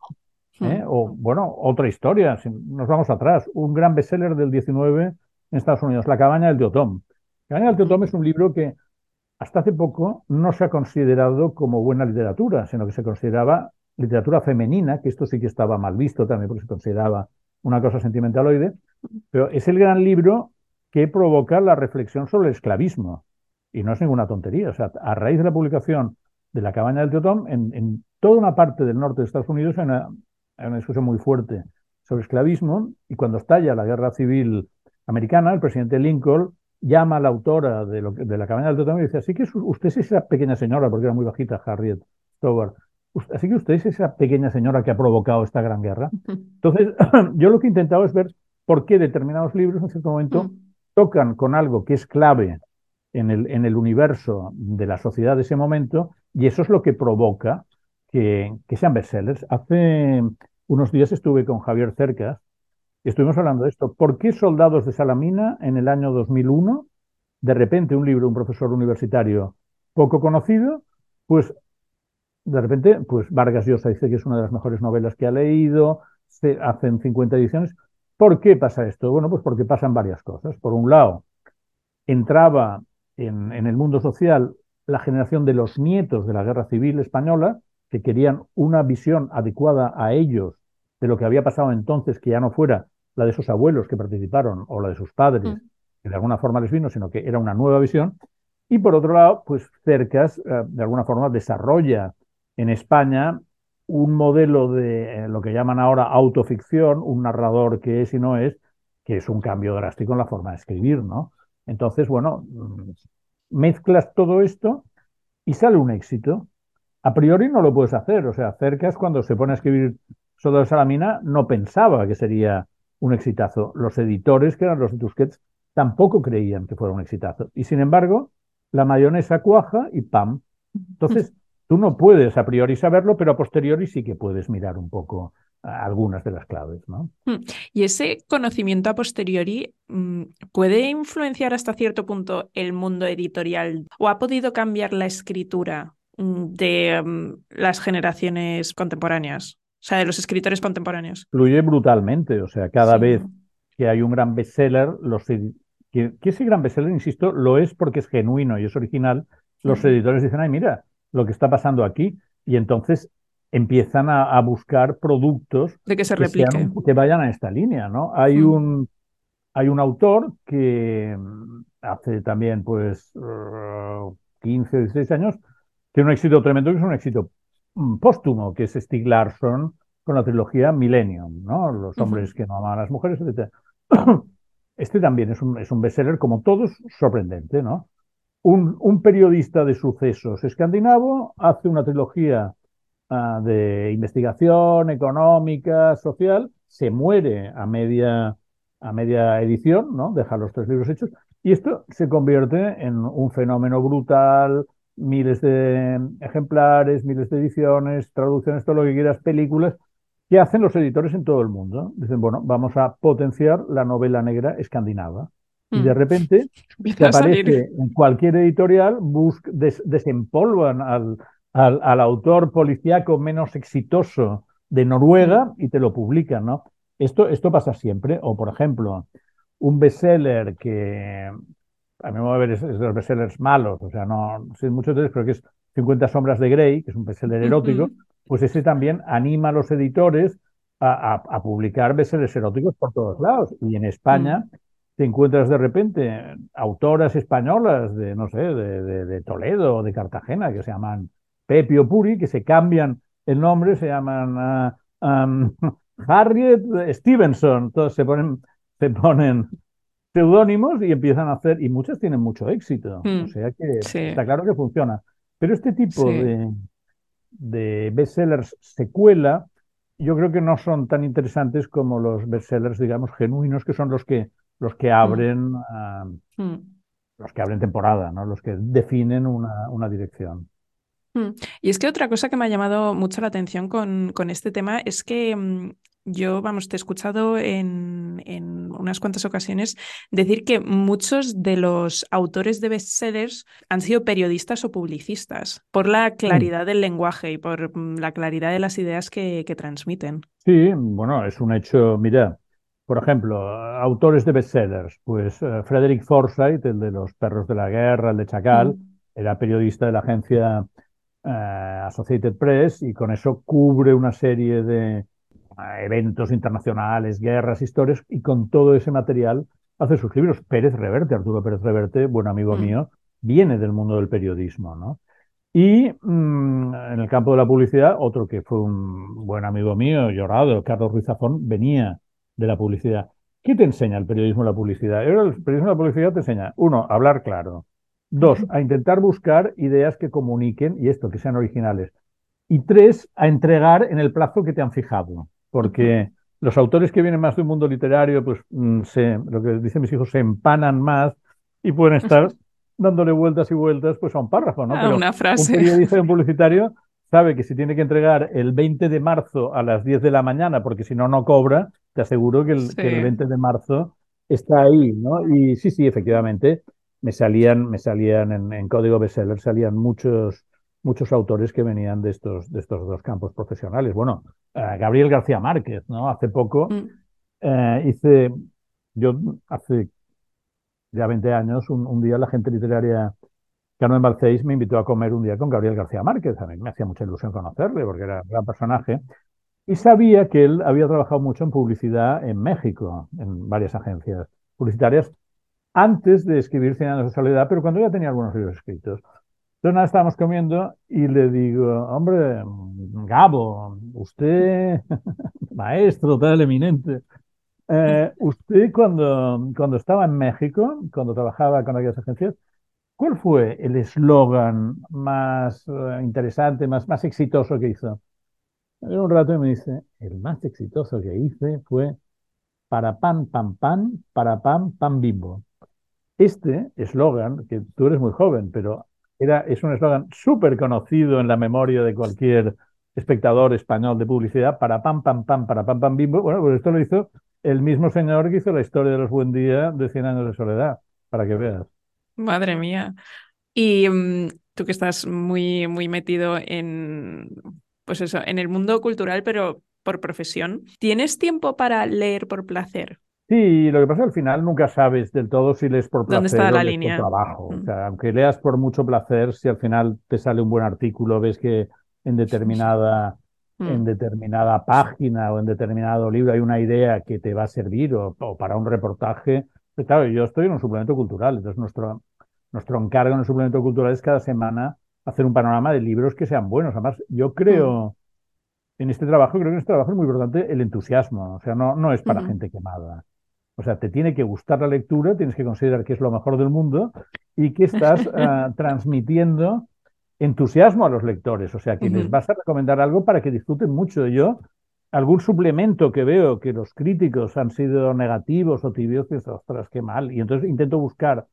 ¿Eh? Mm. O, bueno, otra historia, si nos vamos atrás, un gran bestseller del diecinueve en Estados Unidos, La cabaña del tío Tom. La cabaña del tío Tom es un libro que hasta hace poco no se ha considerado como buena literatura, sino que se consideraba literatura femenina, que esto sí que estaba mal visto también porque se consideraba una cosa sentimentaloide, pero es el gran libro que provoca la reflexión sobre el esclavismo, y no es ninguna tontería. O sea, a raíz de la publicación de La cabaña del tío Tom, en, en toda una parte del norte de Estados Unidos hay una, hay una discusión muy fuerte sobre esclavismo, y cuando estalla la guerra civil americana, el presidente Lincoln llama a la autora de, lo, de La cabaña del tío Tom y dice, así que usted es esa pequeña señora, porque era muy bajita Harriet Stover, así que usted es esa pequeña señora que ha provocado esta gran guerra. Entonces, yo lo que he intentado es ver por qué determinados libros en cierto momento tocan con algo que es clave en el, en el universo de la sociedad de ese momento, y eso es lo que provoca que, que sean bestsellers. Hace unos días estuve con Javier Cercas y estuvimos hablando de esto. ¿Por qué Soldados de Salamina, en el año dos mil uno, de repente un libro, un profesor universitario poco conocido, pues de repente pues Vargas Llosa dice que es una de las mejores novelas que ha leído, se hacen cincuenta ediciones? ¿Por qué pasa esto? Bueno, pues porque pasan varias cosas. Por un lado, entraba en, en el mundo social la generación de los nietos de la Guerra Civil Española, que querían una visión adecuada a ellos de lo que había pasado entonces, que ya no fuera la de sus abuelos que participaron o la de sus padres, mm. que de alguna forma les vino, sino que era una nueva visión. Y por otro lado, pues Cercas, de alguna forma, desarrolla en España un modelo de eh, lo que llaman ahora autoficción, un narrador que es y no es, que es un cambio drástico en la forma de escribir, ¿no? Entonces, bueno, mezclas todo esto y sale un éxito. A priori no lo puedes hacer, o sea, Cercas cuando se pone a escribir Soldado de Salamina no pensaba que sería un exitazo. Los editores, que eran los de Tusquets, tampoco creían que fuera un exitazo. Y sin embargo, la mayonesa cuaja y ¡pam! Entonces, tú no puedes a priori saberlo, pero a posteriori sí que puedes mirar un poco algunas de las claves, ¿no? Y ese conocimiento a posteriori puede influenciar hasta cierto punto el mundo editorial, ¿o ha podido cambiar la escritura de um, las generaciones contemporáneas? O sea, de los escritores contemporáneos. Fluye brutalmente, o sea, cada sí. vez que hay un gran bestseller, los que, que ese gran bestseller, insisto, lo es porque es genuino y es original, los sí. editores dicen, ay, mira, lo que está pasando aquí, y entonces empiezan a, a buscar productos de que se replique, que sean, que vayan a esta línea, ¿no? Hay sí. un hay un autor que hace también, pues, quince, dieciséis años, tiene un éxito tremendo, que es un éxito póstumo, que es Stieg Larsson con la trilogía Millennium, ¿no? Los hombres uh-huh. que no amaban a las mujeres, etcétera. Este también es un, es un bestseller, como todos, sorprendente, ¿no? Un, un periodista de sucesos escandinavo hace una trilogía uh, de investigación económica, social, se muere a media, a media edición, ¿no? Deja los tres libros hechos, y esto se convierte en un fenómeno brutal. Miles de ejemplares, miles de ediciones, traducciones, todo lo que quieras, películas, que hacen los editores en todo el mundo. Dicen, bueno, vamos a potenciar la novela negra escandinava. Mm. Y de repente, que aparece en cualquier editorial, bus- des- desempolvan al, al, al autor policíaco menos exitoso de Noruega y te lo publican, ¿no? Esto, esto pasa siempre. O, por ejemplo, un bestseller que... a mi modo de ver, es, es de los bestsellers malos, o sea, no sin muchos de ellos, pero que es cincuenta sombras de Grey, que es un bestseller erótico, uh-huh. pues ese también anima a los editores a, a, a publicar bestsellers eróticos por todos lados. Y en España uh-huh. te encuentras de repente autoras españolas de, no sé, de, de, de Toledo o de Cartagena, que se llaman Pepi o Puri, que se cambian el nombre, se llaman uh, um, Harriet Stevenson, entonces se ponen... Se ponen seudónimos y empiezan a hacer, y muchas tienen mucho éxito, mm. o sea que sí. está claro que funciona. Pero este tipo sí. de, de bestsellers secuela, yo creo que no son tan interesantes como los bestsellers, digamos, genuinos, que son los que los que abren mm. Uh, mm. los que abren temporada, ¿no? Los que definen una, una dirección. Mm. Y es que otra cosa que me ha llamado mucho la atención con, con este tema es que mmm, yo, vamos, te he escuchado en, en unas cuantas ocasiones decir que muchos de los autores de bestsellers han sido periodistas o publicistas por la claridad sí. del lenguaje y por la claridad de las ideas que, que transmiten. Sí, bueno, es un hecho, mira, por ejemplo, autores de bestsellers, pues uh, Frederick Forsyth, el de Los perros de la guerra, el de Chacal, mm. era periodista de la agencia uh, Associated Press y con eso cubre una serie de eventos internacionales, guerras, historias, y con todo ese material hace sus libros. Pérez Reverte, Arturo Pérez Reverte, buen amigo mm. mío, viene del mundo del periodismo, ¿no? Y mmm, en el campo de la publicidad, otro que fue un buen amigo mío, Llorado, Carlos Ruiz Zafón, venía de la publicidad. ¿Qué te enseña el periodismo de la publicidad? El periodismo de la publicidad te enseña, uno, a hablar claro, dos, a intentar buscar ideas que comuniquen, y esto, que sean originales, y tres, a entregar en el plazo que te han fijado. Porque los autores que vienen más de un mundo literario, pues se, lo que dicen mis hijos, se empanan más y pueden estar dándole vueltas y vueltas pues a un párrafo, ¿no? Pero una frase. Un periodista y un publicitario sabe que si tiene que entregar el veinte de marzo a las diez de la mañana, porque si no, no cobra, te aseguro que el, sí. que el veinte de marzo está ahí, ¿no? Y sí, sí, efectivamente, me salían, me salían en, en Código bestseller, salían muchos... muchos autores que venían de estos, de estos dos campos profesionales. Bueno, eh, Gabriel García Márquez, ¿no? Hace poco mm. eh, hice, yo hace ya veinte años, un, un día la gente literaria Carmen Balcells me invitó a comer un día con Gabriel García Márquez. A mí me hacía mucha ilusión conocerle porque era un gran personaje. Y sabía que él había trabajado mucho en publicidad en México, en varias agencias publicitarias, antes de escribir Cien años de soledad, pero cuando ya tenía algunos libros escritos. Entonces nada, estábamos comiendo y le digo, hombre, Gabo, usted, maestro tal eminente, eh, usted cuando, cuando estaba en México, cuando trabajaba con aquellas agencias, ¿cuál fue el eslogan más eh, interesante, más, más exitoso que hizo? Era un rato y me dice, el más exitoso que hice fue para pan, pan, pan, para pan, pan Bimbo. Este eslogan, que tú eres muy joven, pero era, es un eslogan súper conocido en la memoria de cualquier espectador español de publicidad, para pan, pan, pan, para pan, pan Bimbo. Bueno, pues esto lo hizo el mismo señor que hizo la historia de los Buen Día de cien años de soledad, para que veas. Madre mía. Y um, tú que estás muy, muy metido en... pues eso, en el mundo cultural, pero por profesión. ¿Tienes tiempo para leer por placer? Sí, lo que pasa es que al final nunca sabes del todo si lees por placer. ¿Dónde está la línea? Por trabajo. Mm. O sea, aunque leas por mucho placer, si al final te sale un buen artículo, ves que en determinada, mm. en determinada página o en determinado libro hay una idea que te va a servir o, o para un reportaje. Pero claro, yo estoy en un suplemento cultural, entonces nuestro, nuestro encargo en el suplemento cultural es cada semana hacer un panorama de libros que sean buenos. Además, yo creo, mm. en este trabajo, creo que en este trabajo es muy importante el entusiasmo. O sea, no, no es para mm. gente quemada. O sea, te tiene que gustar la lectura, tienes que considerar que es lo mejor del mundo y que estás uh, transmitiendo entusiasmo a los lectores. O sea, que mm. les vas a recomendar algo para que disfruten mucho. Yo, algún suplemento que veo que los críticos han sido negativos o tibios, que ostras, qué mal. Y entonces intento buscar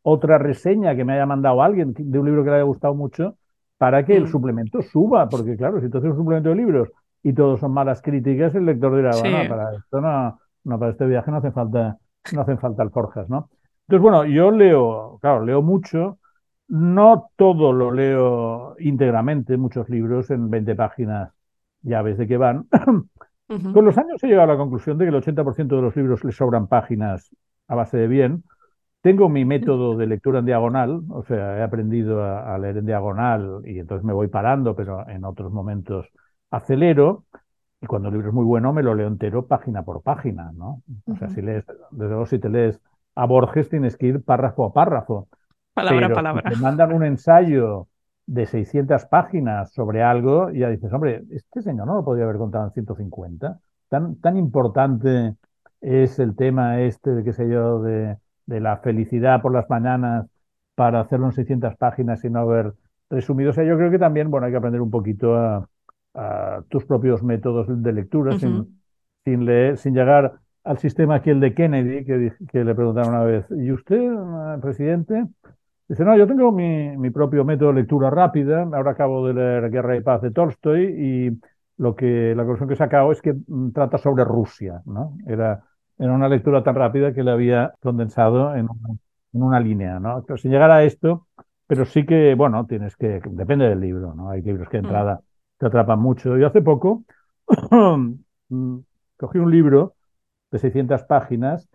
otra reseña que me haya mandado alguien de un libro que le haya gustado mucho para que el suplemento suba, porque claro, si tú haces un suplemento de libros y todos son malas críticas, el lector dirá, bueno, sí. para esto no, no, para este viaje no hacen falta, no hacen falta alforjas, ¿no? Entonces, bueno, yo leo, claro, leo mucho, no todo lo leo íntegramente, muchos libros en veinte páginas, ya ves de qué van. Uh-huh. Con los años he llegado a la conclusión de que el ochenta por ciento de los libros les sobran páginas a base de bien. Tengo mi método de lectura en diagonal, o sea, he aprendido a, a leer en diagonal y entonces me voy parando, pero en otros momentos acelero y cuando el libro es muy bueno me lo leo entero página por página, ¿no? O sea, uh-huh. si lees, desde luego si te lees a Borges tienes que ir párrafo a párrafo. Palabra pero a palabra. Si te mandan un ensayo de seiscientas páginas sobre algo y ya dices, hombre, este señor no lo podría haber contado en ciento cincuenta. Tan, tan importante es el tema este, de qué sé yo, de... de la felicidad por las mañanas para hacerlo en seiscientas páginas y no haber resumido. O sea, yo creo que también, bueno, hay que aprender un poquito a, a tus propios métodos de lectura, uh-huh. sin, sin leer, sin llegar al sistema que el de Kennedy, que, que le preguntaron una vez, ¿y usted, presidente? Dice, no, yo tengo mi, mi propio método de lectura rápida, ahora acabo de leer Guerra y Paz de Tolstoy y lo que, la conclusión que he sacado es que trata sobre Rusia, ¿no? Era... Era una lectura tan rápida que la había condensado en una, en una línea, ¿no? Pero sin llegar a esto, pero sí que, bueno, tienes que... Depende del libro, ¿no? Hay libros que de entrada te atrapan mucho. Yo hace poco cogí un libro de seiscientas páginas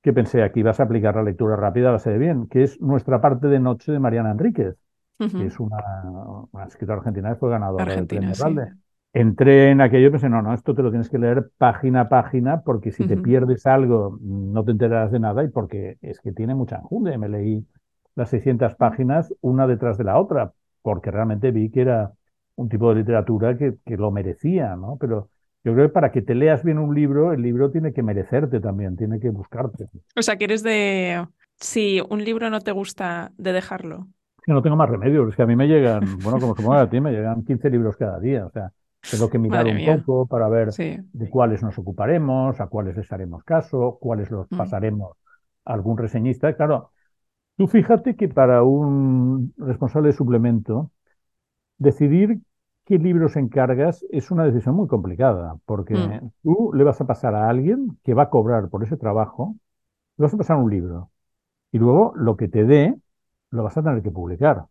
que pensé, aquí vas a aplicar la lectura rápida, va a ser bien, que es Nuestra parte de noche de Mariana Enríquez, uh-huh. que es una, una escritora argentina que fue ganadora Argentina, del Premio Nadal. Sí. Entré en aquello y pensé, no, no, esto te lo tienes que leer página a página porque si uh-huh. te pierdes algo no te enterarás de nada y porque es que tiene mucha enjundia. Me leí las seiscientas páginas una detrás de la otra porque realmente vi que era un tipo de literatura que, que lo merecía, ¿no? Pero yo creo que para que te leas bien un libro, el libro tiene que merecerte también, tiene que buscarte. O sea, que eres de... Si un libro no te gusta, de dejarlo. Que no tengo más remedio, es que a mí me llegan, bueno, como supongo a ti, me llegan quince libros cada día, o sea... Tengo que mirar Madre un mía. poco para ver sí. de cuáles nos ocuparemos, a cuáles les haremos caso, cuáles los mm. pasaremos a algún reseñista. Claro, tú fíjate que para un responsable de suplemento, decidir qué libros encargas es una decisión muy complicada, porque mm. tú le vas a pasar a alguien que va a cobrar por ese trabajo, le vas a pasar un libro y luego lo que te dé lo vas a tener que publicar.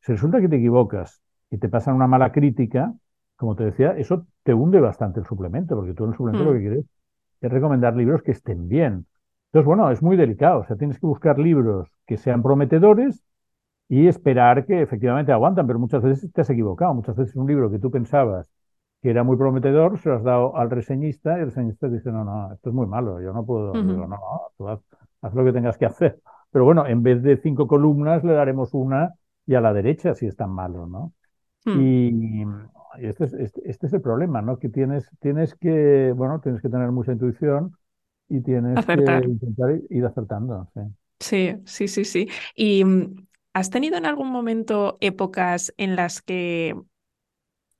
Si resulta que te equivocas y te pasan una mala crítica... Como te decía, eso te hunde bastante el suplemento, porque tú en el suplemento mm. lo que quieres es recomendar libros que estén bien. Entonces, bueno, es muy delicado. O sea, tienes que buscar libros que sean prometedores y esperar que efectivamente aguantan, pero muchas veces te has equivocado. Muchas veces un libro que tú pensabas que era muy prometedor, se lo has dado al reseñista y el reseñista te dice, no, no, esto es muy malo, yo no puedo. Mm-hmm. Digo, no, no, tú haz, haz lo que tengas que hacer. Pero bueno, en vez de cinco columnas le daremos una y a la derecha si es tan malo, ¿no? Mm. Y este es, este, este es el problema, ¿no? Que tienes, tienes que, bueno, tienes que tener mucha intuición y tienes Acertar. que intentar ir acertando. Sí, sí, sí, sí. sí. ¿Y has tenido en algún momento épocas en las que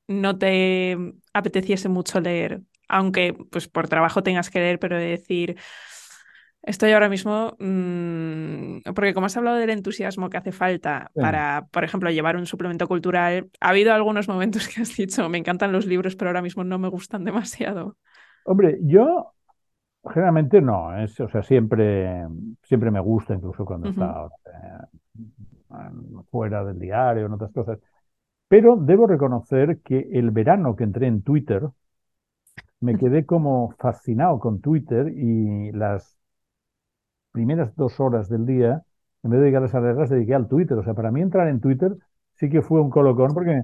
no te apeteciese mucho leer, aunque pues por trabajo tengas que leer, pero de decir, estoy ahora mismo, mmm, porque como has hablado del entusiasmo que hace falta sí. para, por ejemplo, llevar un suplemento cultural, ha habido algunos momentos que has dicho, me encantan los libros, pero ahora mismo no me gustan demasiado? Hombre, yo generalmente no, es, o sea, siempre, siempre me gusta, incluso cuando uh-huh. está eh, fuera del diario, en otras cosas. Pero debo reconocer que el verano que entré en Twitter, me quedé como fascinado con Twitter y las primeras dos horas del día, en vez de dedicarlas a leer, las dediqué al Twitter. O sea, para mí entrar en Twitter sí que fue un colocón, porque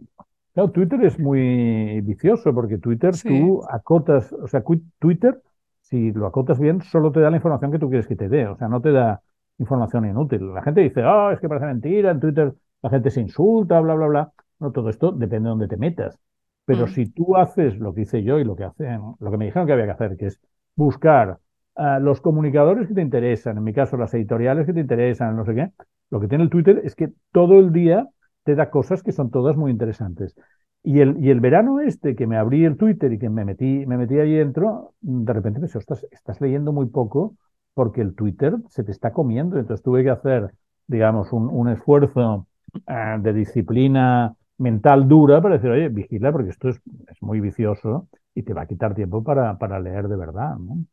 claro, Twitter es muy vicioso, porque Twitter sí. tú acotas, o sea, Twitter, si lo acotas bien, solo te da la información que tú quieres que te dé. O sea, no te da información inútil. La gente dice, oh, es que parece mentira, en Twitter la gente se insulta, bla, bla, bla. No, todo esto depende de dónde te metas. Pero mm. si tú haces lo que hice yo y lo que hacen, lo que me dijeron que había que hacer, que es buscar a uh, los comunicadores que te interesan, en mi caso las editoriales que te interesan, no sé qué, lo que tiene el Twitter es que todo el día te da cosas que son todas muy interesantes. Y el, y el verano este que me abrí el Twitter y que me metí, me metí ahí dentro, de repente pensé, ostras, estás leyendo muy poco porque el Twitter se te está comiendo. Entonces tuve que hacer, digamos, un, un esfuerzo uh, de disciplina mental dura para decir, oye, vigila porque esto es, es muy vicioso y te va a quitar tiempo para, para leer de verdad, ¿no?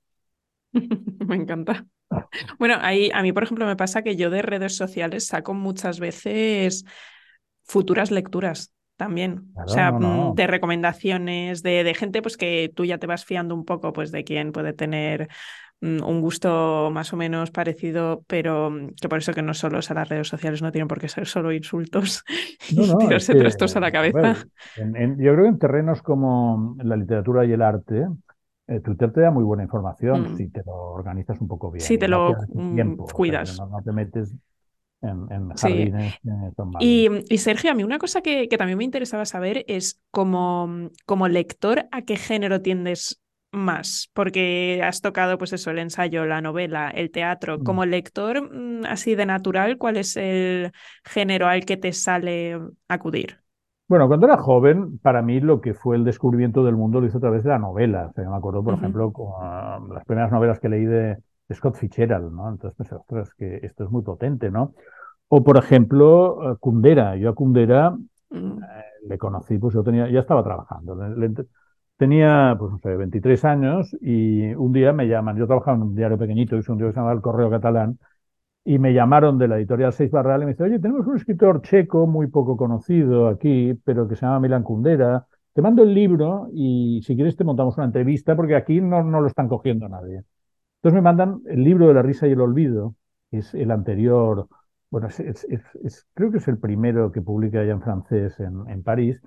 Me encanta. Bueno, ahí a mí, por ejemplo, me pasa que yo de redes sociales saco muchas veces futuras lecturas también. Claro, o sea, no, no. de recomendaciones, de, de gente pues que tú ya te vas fiando un poco pues de quién puede tener un gusto más o menos parecido, pero que por eso que no solo, o sea, las redes sociales no tienen por qué ser solo insultos no, y no, tirarse es que, trastos a la cabeza. Bueno, en, en, yo creo que en terrenos como la literatura y el arte, eh, Twitter te da muy buena información mm. si te lo organizas un poco bien. Si te no lo tiempo, cuidas. O sea, no, no te metes en, en jardines sí. que son malos. Y, y Sergio, a mí una cosa que, que también me interesaba saber es como, como lector, ¿a qué género tiendes más? Porque has tocado pues eso, el ensayo, la novela, el teatro. Como lector, así de natural, ¿cuál es el género al que te sale acudir? Bueno, cuando era joven, para mí lo que fue el descubrimiento del mundo lo hizo a través de la novela. O sea, yo me acuerdo, por uh-huh. ejemplo, con las primeras novelas que leí de Scott Fitzgerald, ¿no? Entonces pensé, ostras, que esto es muy potente, ¿no? O, por ejemplo, Kundera. Yo a Kundera uh-huh. eh, le conocí, pues yo tenía, ya estaba trabajando. Le, le, Tenía, pues no sé, veintitrés años y un día me llaman, yo trabajaba en un diario pequeñito, hice un diario que se llamaba El Correo Catalán, y me llamaron de la editorial Seis Barral y me dice, oye, tenemos un escritor checo muy poco conocido aquí, pero que se llama Milan Kundera, te mando el libro y si quieres te montamos una entrevista porque aquí no, no lo están cogiendo nadie. Entonces me mandan el libro de La risa y el olvido, que es el anterior, bueno, es, es, es, es, creo que es el primero que publica ya en francés en, en París,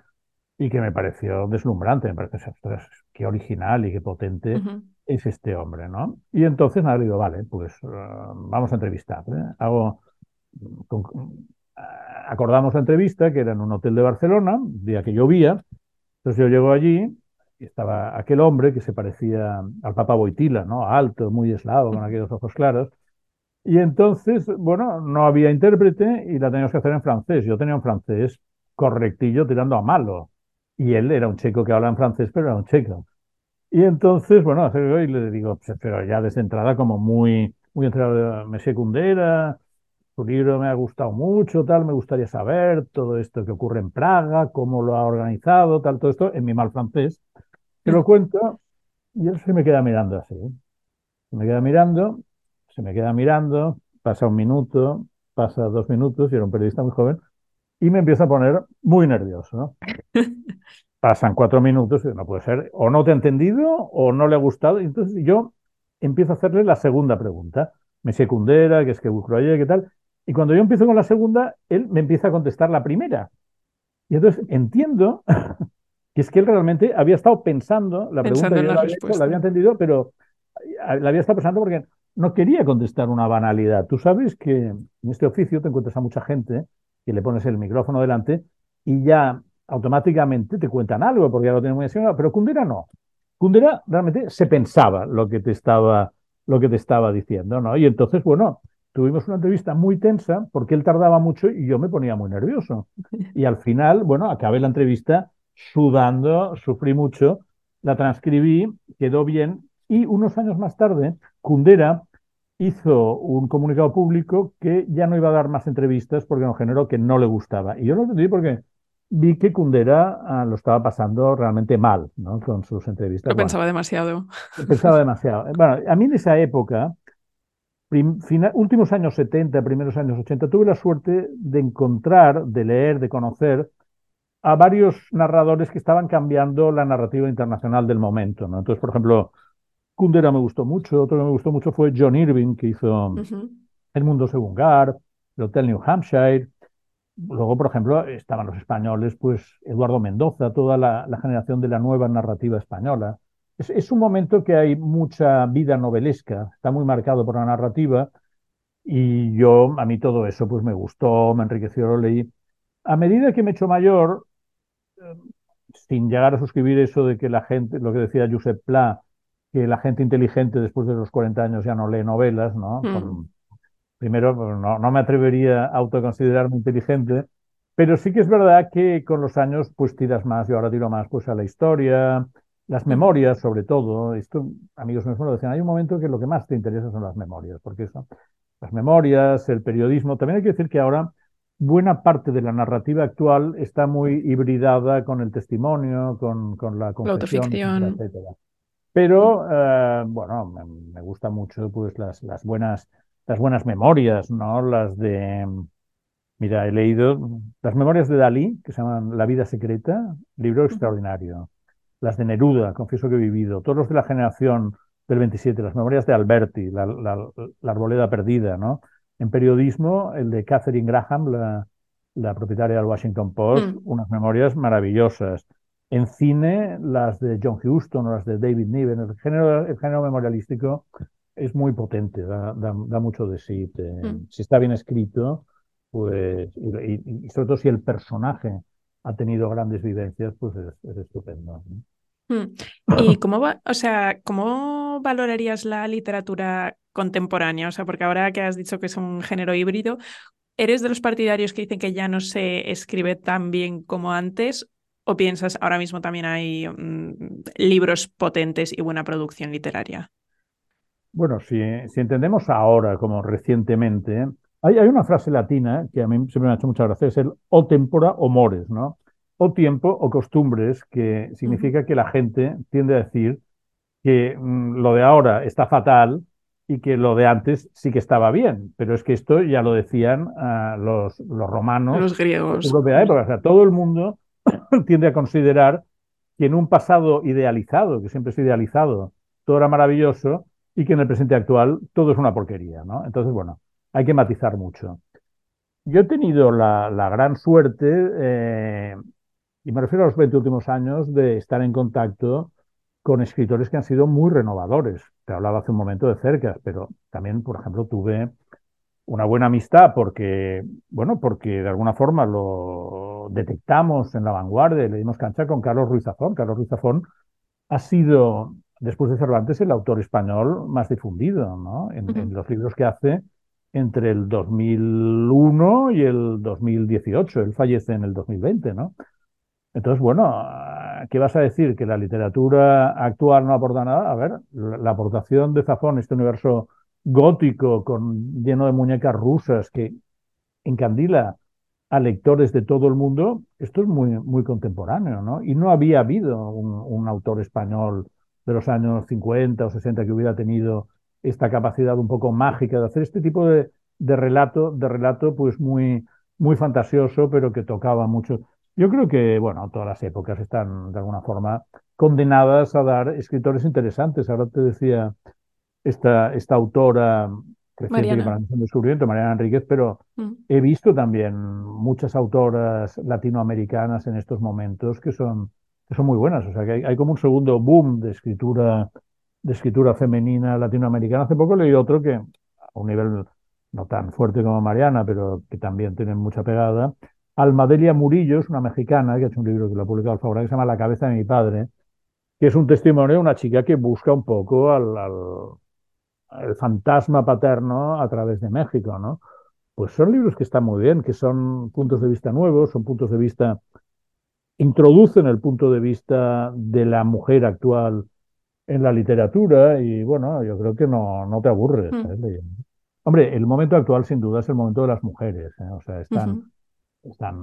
y que me pareció deslumbrante, me pareció, ostras, qué original y qué potente uh-huh. es este hombre, ¿no? Y entonces nada, le digo, vale, pues uh, vamos a entrevistar, ¿eh? Hago, con, uh, acordamos la entrevista, que era en un hotel de Barcelona, un día que llovía, entonces yo llego allí, y estaba aquel hombre que se parecía al Papa Boitila, ¿no? Alto, muy eslavo, con aquellos ojos claros, y entonces, bueno, no había intérprete y la teníamos que hacer en francés, yo tenía un francés correctillo tirando a malo, y él era un checo que hablaba en francés, pero era un checo. Y entonces, bueno, y le digo, pero ya desde entrada como muy, muy entrada, Monsieur Kundera, su libro me ha gustado mucho, tal, me gustaría saber todo esto que ocurre en Praga, cómo lo ha organizado, tal, todo esto, en mi mal francés. Te lo cuento y él se me queda mirando así. Se me queda mirando, se me queda mirando, pasa un minuto, pasa dos minutos, y era un periodista muy joven, y me empieza a poner muy nervioso, ¿no? Pasan cuatro minutos y no puede ser, o no te ha entendido o no le ha gustado. Entonces yo empiezo a hacerle la segunda pregunta. Me secundera, que es que busco ayer, qué tal. Y cuando yo empiezo con la segunda, él me empieza a contestar la primera. Y entonces entiendo que es que él realmente había estado pensando, la pensando pregunta yo la, la, había hecho, la había entendido, pero la había estado pensando porque no quería contestar una banalidad. Tú sabes que en este oficio te encuentras a mucha gente que le pones el micrófono delante y ya automáticamente te cuentan algo, porque ya lo tienen muy enseñado. Pero Kundera no. Kundera realmente se pensaba lo que te estaba, lo que te estaba diciendo, ¿no? Y entonces, bueno, tuvimos una entrevista muy tensa porque él tardaba mucho y yo me ponía muy nervioso. Y al final, bueno, acabé la entrevista sudando, sufrí mucho, la transcribí, quedó bien. Y unos años más tarde, Kundera hizo un comunicado público que ya no iba a dar más entrevistas porque nos generó que no le gustaba. Y yo lo entendí porque vi que Kundera uh, lo estaba pasando realmente mal, ¿no?, con sus entrevistas. Lo bueno, pensaba demasiado. Lo pensaba demasiado. Bueno, a mí en esa época, prim, final, últimos años setenta, primeros años ochenta, tuve la suerte de encontrar, de leer, de conocer a varios narradores que estaban cambiando la narrativa internacional del momento, ¿no? Entonces, por ejemplo, Kundera me gustó mucho, otro que me gustó mucho fue John Irving, que hizo uh-huh. El Mundo Según Garp, el Hotel New Hampshire. Luego, por ejemplo, estaban los españoles, pues Eduardo Mendoza, toda la, la generación de la nueva narrativa española. Es, es un momento que hay mucha vida novelesca, está muy marcado por la narrativa, y yo, a mí todo eso, pues me gustó, me enriqueció, lo leí. A medida que me he hecho mayor, eh, sin llegar a suscribir eso de que la gente, lo que decía Josep Pla, que la gente inteligente después de los cuarenta años ya no lee novelas, ¿no? Mm. Por, primero, no, no me atrevería a autoconsiderarme inteligente, pero sí que es verdad que con los años pues tiras más, yo ahora tiro más pues a la historia, las memorias sobre todo. Esto, amigos míos me lo decían, hay un momento que lo que más te interesa son las memorias, porque eso, las memorias, el periodismo. También hay que decir que ahora buena parte de la narrativa actual está muy hibridada con el testimonio, con, con la confesión, la etcétera, etcétera. Pero, eh, bueno, me, me gustan mucho pues, las, las, buenas, las buenas memorias, ¿no? Las de, mira, he leído las memorias de Dalí, que se llaman La vida secreta, libro extraordinario. Las de Neruda, confieso que he vivido. Todos los de la generación del veintisiete, las memorias de Alberti, la, la, la arboleda perdida, ¿no? En periodismo, el de Catherine Graham, la, la propietaria del Washington Post, mm. unas memorias maravillosas. En cine, las de John Huston o las de David Niven, el género, el género memorialístico es muy potente, da, da, da mucho de sí. Te, mm. Si está bien escrito, pues y, y sobre todo si el personaje ha tenido grandes vivencias, pues es, es estupendo, ¿no? Mm. ¿Y cómo va, o sea, cómo valorarías la literatura contemporánea? O sea, porque ahora que has dicho que es un género híbrido, ¿eres de los partidarios que dicen que ya no se escribe tan bien como antes? ¿O piensas, ahora mismo también hay mmm, libros potentes y buena producción literaria? Bueno, si, si entendemos ahora, como recientemente, hay, hay una frase latina que a mí siempre me ha hecho mucha gracia, es el o tempora o mores, ¿no? O tiempo o costumbres, que significa que la gente tiende a decir que mmm, lo de ahora está fatal y que lo de antes sí que estaba bien, pero es que esto ya lo decían uh, los, los romanos, los griegos, su propia época. O sea, todo el mundo tiende a considerar que en un pasado idealizado, que siempre es idealizado, todo era maravilloso y que en el presente actual todo es una porquería, ¿no? Entonces, bueno, hay que matizar mucho. Yo he tenido la, la gran suerte, eh, y me refiero a los veinte últimos años, de estar en contacto con escritores que han sido muy renovadores. Te hablaba hace un momento de Cercas, pero también, por ejemplo, tuve una buena amistad porque, bueno, porque de alguna forma lo detectamos en La Vanguardia y le dimos cancha con Carlos Ruiz Zafón. Carlos Ruiz Zafón ha sido, después de Cervantes, el autor español más difundido, ¿no? En, en los libros que hace entre el dos mil uno y el dos mil dieciocho. Él fallece en el dos mil veinte, ¿no? Entonces, bueno, ¿qué vas a decir? ¿Que la literatura actual no aporta nada? A ver, la, la aportación de Zafón a este universo gótico, con, lleno de muñecas rusas, que encandila a lectores de todo el mundo, esto es muy, muy contemporáneo, ¿no? Y no había habido un, un autor español de los años cincuenta o sesenta que hubiera tenido esta capacidad un poco mágica de hacer este tipo de, de relato, de relato pues muy, muy fantasioso, pero que tocaba mucho. Yo creo que, bueno, todas las épocas están, de alguna forma, condenadas a dar escritores interesantes. Ahora te decía Esta, esta autora creciente que para mí es un descubrimiento, Mariana Enríquez, pero mm. he visto también muchas autoras latinoamericanas en estos momentos que son, que son muy buenas. O sea, que hay, hay como un segundo boom de escritura, de escritura femenina latinoamericana. Hace poco leí otro que, a un nivel no tan fuerte como Mariana, pero que también tienen mucha pegada. Almadelia Murillo es una mexicana que ha hecho un libro que lo ha publicado Alfaguara, que se llama La cabeza de mi padre, que es un testimonio de una chica que busca un poco al, al, al fantasma paterno a través de México, ¿no? Pues son libros que están muy bien, que son puntos de vista nuevos, son puntos de vista... introducen el punto de vista de la mujer actual en la literatura y, bueno, yo creo que no, no te aburres, ¿eh? Mm. Hombre, el momento actual, sin duda, es el momento de las mujeres, ¿eh? O sea, están... Uh-huh. Están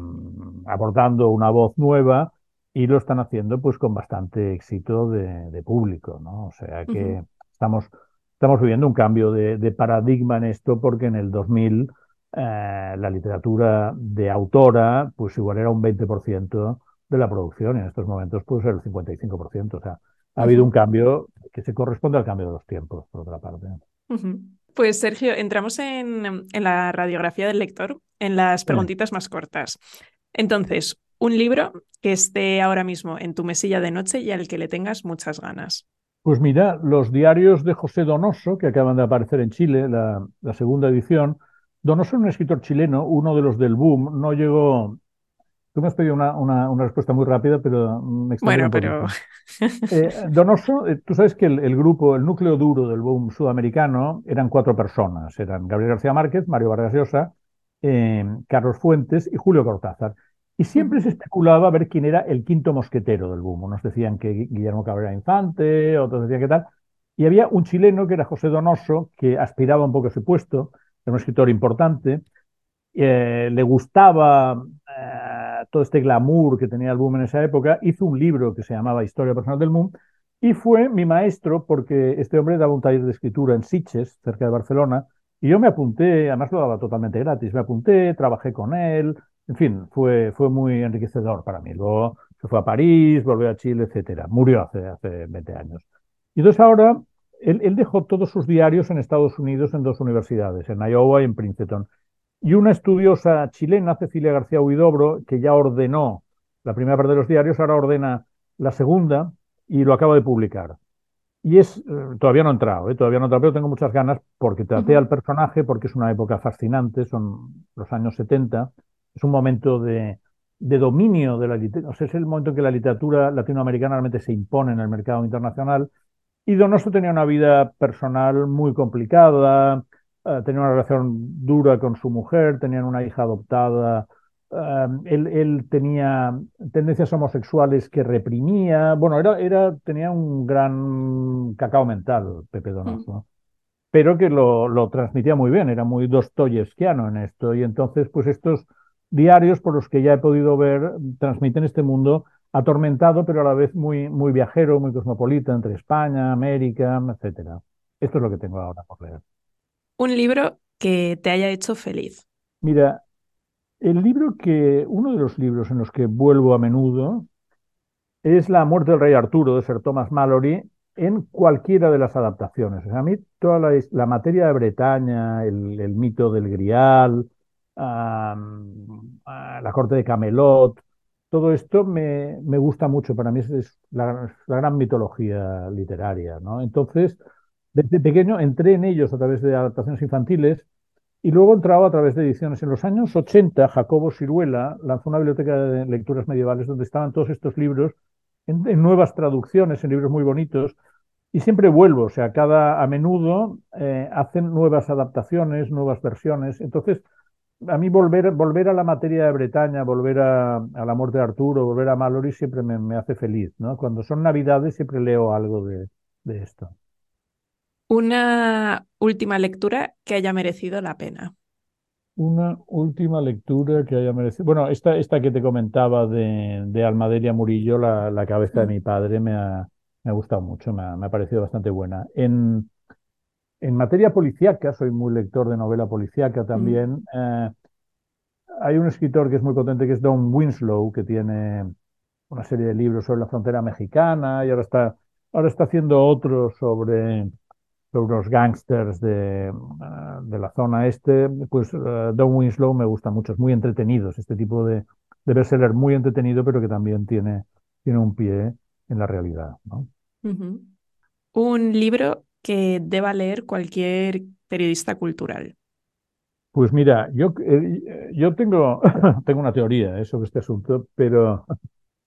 aportando una voz nueva y lo están haciendo pues con bastante éxito de, de público, ¿no? O sea que uh-huh. estamos, estamos viviendo un cambio de, de paradigma en esto, porque en el dos mil eh, la literatura de autora pues igual era un veinte por ciento de la producción y en estos momentos puede ser el cincuenta y cinco por ciento. O sea, ha uh-huh. habido un cambio que se corresponde al cambio de los tiempos, por otra parte. Uh-huh. Pues Sergio, entramos en, en la radiografía del lector, en las preguntitas más cortas. Entonces, un libro que esté ahora mismo en tu mesilla de noche y al que le tengas muchas ganas. Pues mira, los diarios de José Donoso, que acaban de aparecer en Chile, la, la segunda edición. Donoso es un escritor chileno, uno de los del boom, no llegó... Tú me has pedido una, una, una respuesta muy rápida, pero me extraño un poquito. Bueno, pero... Eh, Donoso, eh, tú sabes que el, el grupo, el núcleo duro del boom sudamericano eran cuatro personas. Eran Gabriel García Márquez, Mario Vargas Llosa, eh, Carlos Fuentes y Julio Cortázar. Y siempre se especulaba a ver quién era el quinto mosquetero del boom. Unos decían que Guillermo Cabrera Infante, otros decían que tal. Y había un chileno que era José Donoso, que aspiraba un poco a ese puesto, era un escritor importante, eh, le gustaba... Eh, todo este glamour que tenía el boom en esa época, hizo un libro que se llamaba Historia Personal del Boom y fue mi maestro, porque este hombre daba un taller de escritura en Sitges, cerca de Barcelona, y yo me apunté, además lo daba totalmente gratis, me apunté, trabajé con él, en fin, fue, fue muy enriquecedor para mí. Luego se fue a París, volvió a Chile, etcétera. Murió hace, hace veinte años. Y entonces ahora, él, él dejó todos sus diarios en Estados Unidos en dos universidades, en Iowa y en Princeton. Y una estudiosa chilena, Cecilia García Huidobro, que ya ordenó la primera parte de los diarios, ahora ordena la segunda y lo acaba de publicar. Y es, eh, todavía no he entrado, eh, todavía no he entrado, pero tengo muchas ganas porque traté uh-huh. al personaje, porque es una época fascinante, son los años setenta, es un momento de, de dominio de la literatura, o sea, es el momento en que la literatura latinoamericana realmente se impone en el mercado internacional. Y Donoso tenía una vida personal muy complicada, tenía una relación dura con su mujer, tenían una hija adoptada, uh, él, él tenía tendencias homosexuales que reprimía, bueno, era, era, tenía un gran cacao mental, Pepe Donoso, ¿no? Pero que lo, lo transmitía muy bien, era muy dostoyevskiano en esto, y entonces pues estos diarios, por los que ya he podido ver, transmiten este mundo atormentado, pero a la vez muy, muy viajero, muy cosmopolita, entre España, América, etcétera. Esto es lo que tengo ahora por leer. Un libro que te haya hecho feliz. Mira, el libro que, uno de los libros en los que vuelvo a menudo es La muerte del rey Arturo, de Sir Thomas Malory, en cualquiera de las adaptaciones. O sea, a mí toda la, la materia de Bretaña, el, el mito del Grial, um, la corte de Camelot, todo esto me, me gusta mucho. Para mí es, es la, la gran mitología literaria, ¿no? Entonces... Desde pequeño entré en ellos a través de adaptaciones infantiles y luego entraba a través de ediciones. En los años ochenta, Jacobo Siruela lanzó una biblioteca de lecturas medievales donde estaban todos estos libros en, en nuevas traducciones, en libros muy bonitos, y siempre vuelvo, o sea, cada a menudo eh, hacen nuevas adaptaciones, nuevas versiones. Entonces, a mí volver, volver a la materia de Bretaña, volver a, a la muerte de Arturo, volver a Malory siempre me, me hace feliz, ¿no? Cuando son navidades siempre leo algo de, de esto. Una última lectura que haya merecido la pena. Una última lectura que haya merecido... Bueno, esta, esta que te comentaba de, de Almadelia Murillo, la, la cabeza de mi padre, me ha, me ha gustado mucho, me ha, me ha parecido bastante buena. En, en materia policíaca, soy muy lector de novela policíaca también, mm. eh, hay un escritor que es muy potente, que es Don Winslow, que tiene una serie de libros sobre la frontera mexicana y ahora está, ahora está haciendo otro sobre... unos gángsters de, de la zona este, pues uh, Don Winslow me gusta mucho, es muy entretenido, es este tipo de, de bestseller muy entretenido, pero que también tiene, tiene un pie en la realidad, ¿no? Uh-huh. Un libro que deba leer cualquier periodista cultural. Pues mira, yo, eh, yo tengo, tengo una teoría eh, sobre este asunto, pero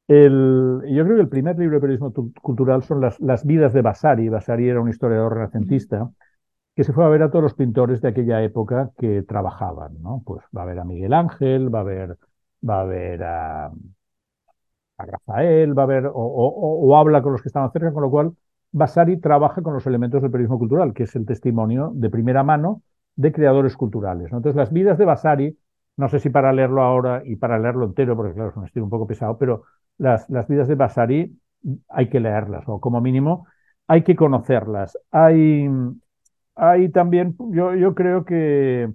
el, yo creo que el primer libro de periodismo cultural son las, las vidas de Vasari. Vasari era un historiador renacentista que se fue a ver a todos los pintores de aquella época que trabajaban, ¿no? Pues va a ver a Miguel Ángel, va a ver, va a, ver a, a Rafael, va a ver, o, o, o habla con los que estaban cerca, con lo cual Vasari trabaja con los elementos del periodismo cultural, que es el testimonio de primera mano de creadores culturales, ¿no? Entonces, las vidas de Vasari, no sé si para leerlo ahora y para leerlo entero, porque claro, es un estilo un poco pesado, pero las, las vidas de Vasari hay que leerlas, o como mínimo hay que conocerlas. Hay, hay también, yo, yo creo que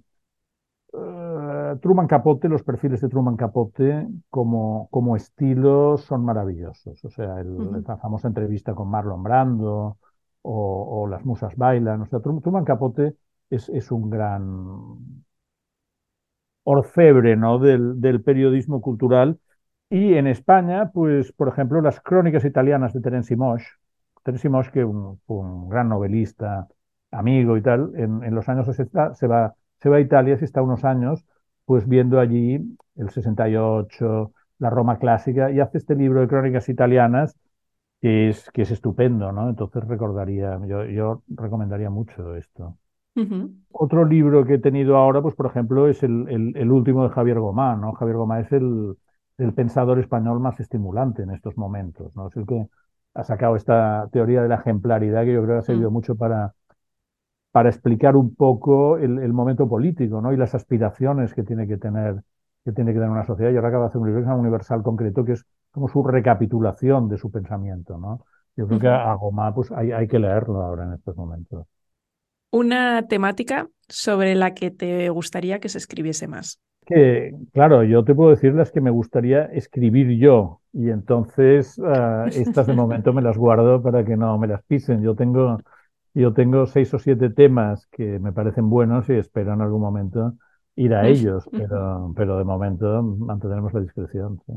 uh, Truman Capote, los perfiles de Truman Capote como, como estilo son maravillosos. O sea, el, uh-huh. la famosa entrevista con Marlon Brando o, o Las musas bailan. O sea, Truman Capote Es, es un gran orfebre, ¿no?, del, del periodismo cultural. Y en España, pues, por ejemplo, las crónicas italianas de Terenci Moix. Terenci Moix, que un, un gran novelista, amigo y tal, en, en los años sesenta se va, se va a Italia, se está unos años, pues viendo allí el sesenta y ocho, la Roma clásica, y hace este libro de crónicas italianas, que es, que es estupendo, ¿no? Entonces recordaría, yo, yo recomendaría mucho esto. Uh-huh. Otro libro que he tenido ahora, pues por ejemplo, es el, el, el último de Javier Gomá, ¿no? Javier Gomá es el, el pensador español más estimulante en estos momentos, ¿no? Es el que ha sacado esta teoría de la ejemplaridad, que yo creo que ha servido uh-huh. mucho para, para explicar un poco el, el momento político, ¿no? Y las aspiraciones que tiene que tener, que tiene que tener una sociedad. Y ahora acaba de hacer un libro que se llama Universal Concreto, que es como su recapitulación de su pensamiento, ¿no? Yo creo uh-huh. que a Gomá pues hay, hay que leerlo ahora en estos momentos. Una temática sobre la que te gustaría que se escribiese más. Que, claro, yo te puedo decir las que me gustaría escribir yo, y entonces uh, estas de momento me las guardo para que no me las pisen. Yo tengo, yo tengo seis o siete temas que me parecen buenos y espero en algún momento ir a ellos, pero, pero de momento mantenemos la discreción, ¿sí?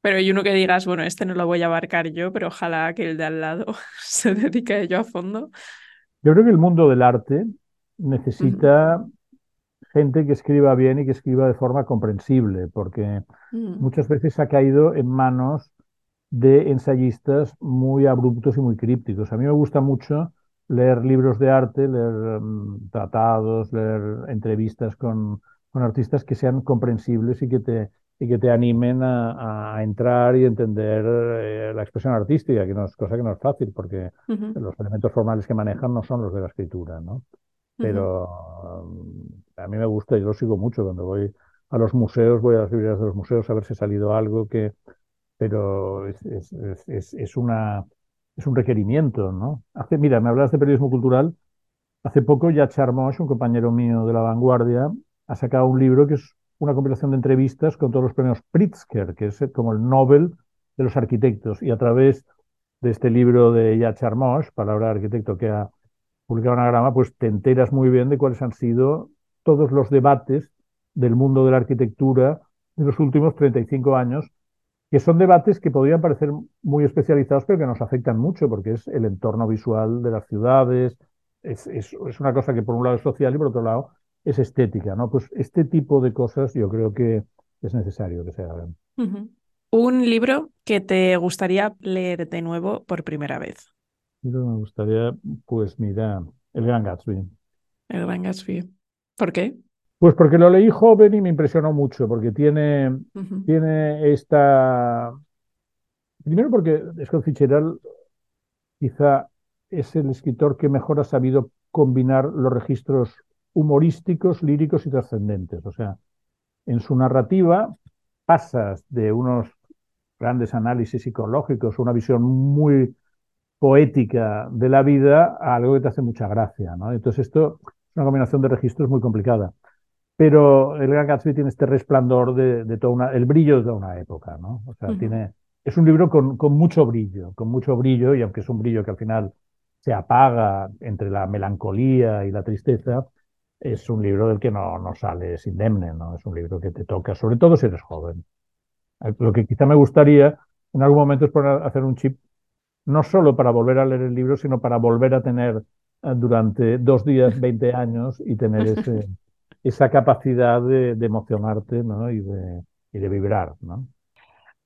Pero hay uno que digas, bueno, este no lo voy a abarcar yo, pero ojalá que el de al lado se dedique a ello a fondo. Yo creo que el mundo del arte necesita uh-huh. gente que escriba bien y que escriba de forma comprensible, porque uh-huh. muchas veces ha caído en manos de ensayistas muy abruptos y muy crípticos. A mí me gusta mucho leer libros de arte, leer um, tratados, leer entrevistas con, con artistas que sean comprensibles y que te, y que te animen a, a entrar y entender eh, la expresión artística, que no es cosa que no es fácil, porque uh-huh. los elementos formales que manejan no son los de la escritura, ¿no? Pero uh-huh. a mí me gusta, yo lo sigo mucho cuando voy a los museos, voy a las librerías de los museos a ver si ha salido algo que... Pero es, es, es, es, una, es un requerimiento, ¿no? Hace, mira, me hablas de periodismo cultural. Hace poco ya Charmosh, un compañero mío de La Vanguardia, ha sacado un libro que es una compilación de entrevistas con todos los premios Pritzker, que es como el Nobel de los arquitectos. Y a través de este libro de Yachar Moix, Palabra de Arquitecto, que ha publicado Anagrama, pues te enteras muy bien de cuáles han sido todos los debates del mundo de la arquitectura en los últimos treinta y cinco años, que son debates que podrían parecer muy especializados, pero que nos afectan mucho, porque es el entorno visual de las ciudades, es, es, es una cosa que por un lado es social y por otro lado es estética, ¿no? Pues este tipo de cosas yo creo que es necesario que se hagan. Uh-huh. ¿Un libro que te gustaría leer de nuevo por primera vez? Yo me gustaría, pues mira, El Gran Gatsby. El Gran Gatsby. ¿Por qué? Pues porque lo leí joven y me impresionó mucho, porque tiene, uh-huh. tiene esta... Primero porque Scott Fitzgerald quizá es el escritor que mejor ha sabido combinar los registros humorísticos, líricos y trascendentes. O sea, en su narrativa pasas de unos grandes análisis psicológicos, una visión muy poética de la vida, a algo que te hace mucha gracia, ¿no? Entonces esto es una combinación de registros muy complicada. Pero El Gran Gatsby tiene este resplandor de, de toda una, el brillo de toda una época, ¿no? O sea, uh-huh. tiene, es un libro con, con mucho brillo, con mucho brillo, y aunque es un brillo que al final se apaga entre la melancolía y la tristeza, es un libro del que no, no sales indemne, ¿no? Es un libro que te toca, sobre todo si eres joven. Lo que quizá me gustaría en algún momento es poner, hacer un chip, no solo para volver a leer el libro, sino para volver a tener durante dos días veinte años y tener ese, esa capacidad de, de emocionarte, ¿no? y, de, y de vibrar, ¿no?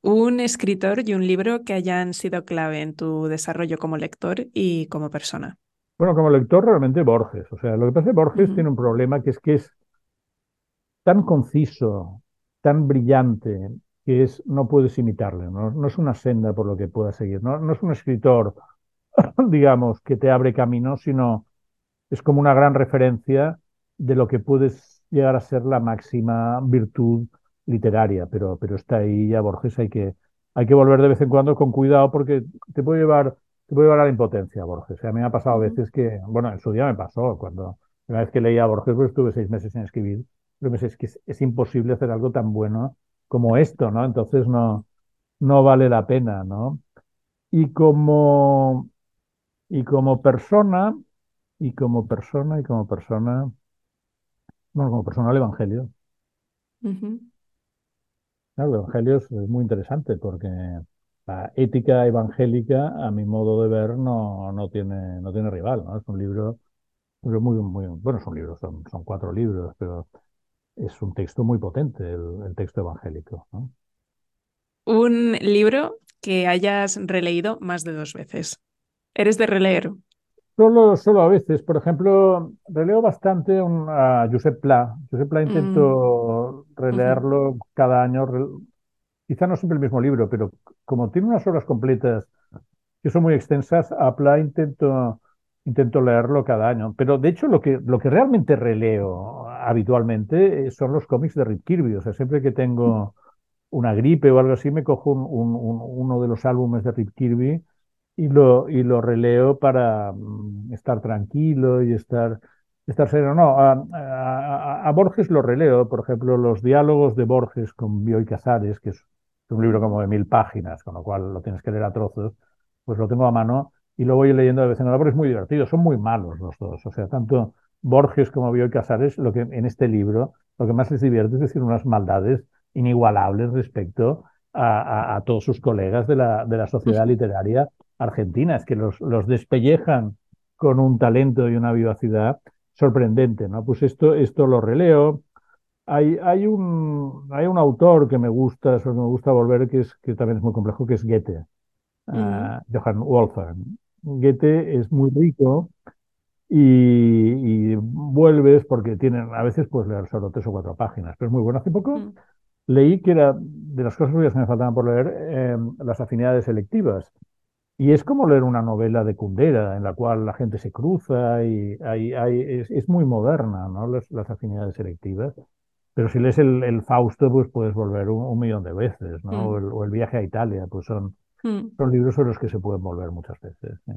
Un escritor y un libro que hayan sido clave en tu desarrollo como lector y como persona. Bueno, como lector realmente Borges. O sea, lo que pasa es que Borges uh-huh. tiene un problema que es que es tan conciso, tan brillante, que es no puedes imitarle, ¿no? No es una senda por lo que puedas seguir, ¿no? No es un escritor, digamos, que te abre camino, sino es como una gran referencia de lo que puedes llegar a ser la máxima virtud literaria, pero, pero está ahí ya Borges, hay que, hay que volver de vez en cuando con cuidado porque te puede llevar, te puede llevar a la impotencia, Borges. O sea, a mí me ha pasado veces que, bueno, en su día me pasó, cuando la vez que leía a Borges, pues estuve seis meses sin escribir, pero me es que es, es imposible hacer algo tan bueno como esto, ¿no? Entonces no, no vale la pena, ¿no? Y como, y como persona, y como persona, y como persona, bueno, como persona el Evangelio. Uh-huh. Claro, el Evangelio es muy interesante porque la ética evangélica, a mi modo de ver, no, no tiene, no tiene rival, ¿no? Es un libro, pero muy, muy, bueno, es un libro, son, son cuatro libros, pero es un texto muy potente, el, el texto evangélico, ¿no? Un libro que hayas releído más de dos veces. ¿Eres de releer? Solo, solo a veces. Por ejemplo, releo bastante un, a Josep Pla. Josep Pla intento mm. releerlo uh-huh. cada año. Re... Quizá no siempre el mismo libro, pero como tiene unas obras completas que son muy extensas, a Pla intento, intento leerlo cada año. Pero de hecho lo que, lo que realmente releo habitualmente son los cómics de Rip Kirby. O sea, siempre que tengo una gripe o algo así, me cojo un, un, un, uno de los álbumes de Rip Kirby y lo y lo releo para estar tranquilo y estar estar sereno. No, a, a, a Borges lo releo, por ejemplo, los diálogos de Borges con Bioy Casares, que es un libro como de mil páginas, con lo cual lo tienes que leer a trozos, pues lo tengo a mano y lo voy leyendo de vez en cuando, porque es muy divertido, son muy malos los dos, o sea, tanto Borges como Bioy Casares, lo que en este libro lo que más les divierte es decir unas maldades inigualables respecto a, a, a todos sus colegas de la, de la sociedad literaria argentina, es que los, los despellejan con un talento y una vivacidad sorprendente, ¿no? Pues esto, esto lo releo. Hay, hay, un, hay un autor que me gusta, me gusta volver, que, es, que también es muy complejo, que es Goethe, mm. uh, Johann Wolfgang. Goethe es muy rico y, y vuelves porque tienen, a veces puedes leer solo tres o cuatro páginas, pero es muy bueno. Hace poco mm. leí que era de las cosas que me faltaban por leer, eh, las afinidades selectivas. Y es como leer una novela de Kundera, en la cual la gente se cruza y hay, hay, es, es muy moderna, ¿no? Las, las afinidades selectivas. Pero si lees el, el Fausto, pues puedes volver un, un millón de veces, ¿no? Mm. O, el, o el viaje a Italia, pues son, mm. son libros sobre los que se pueden volver muchas veces. Sí,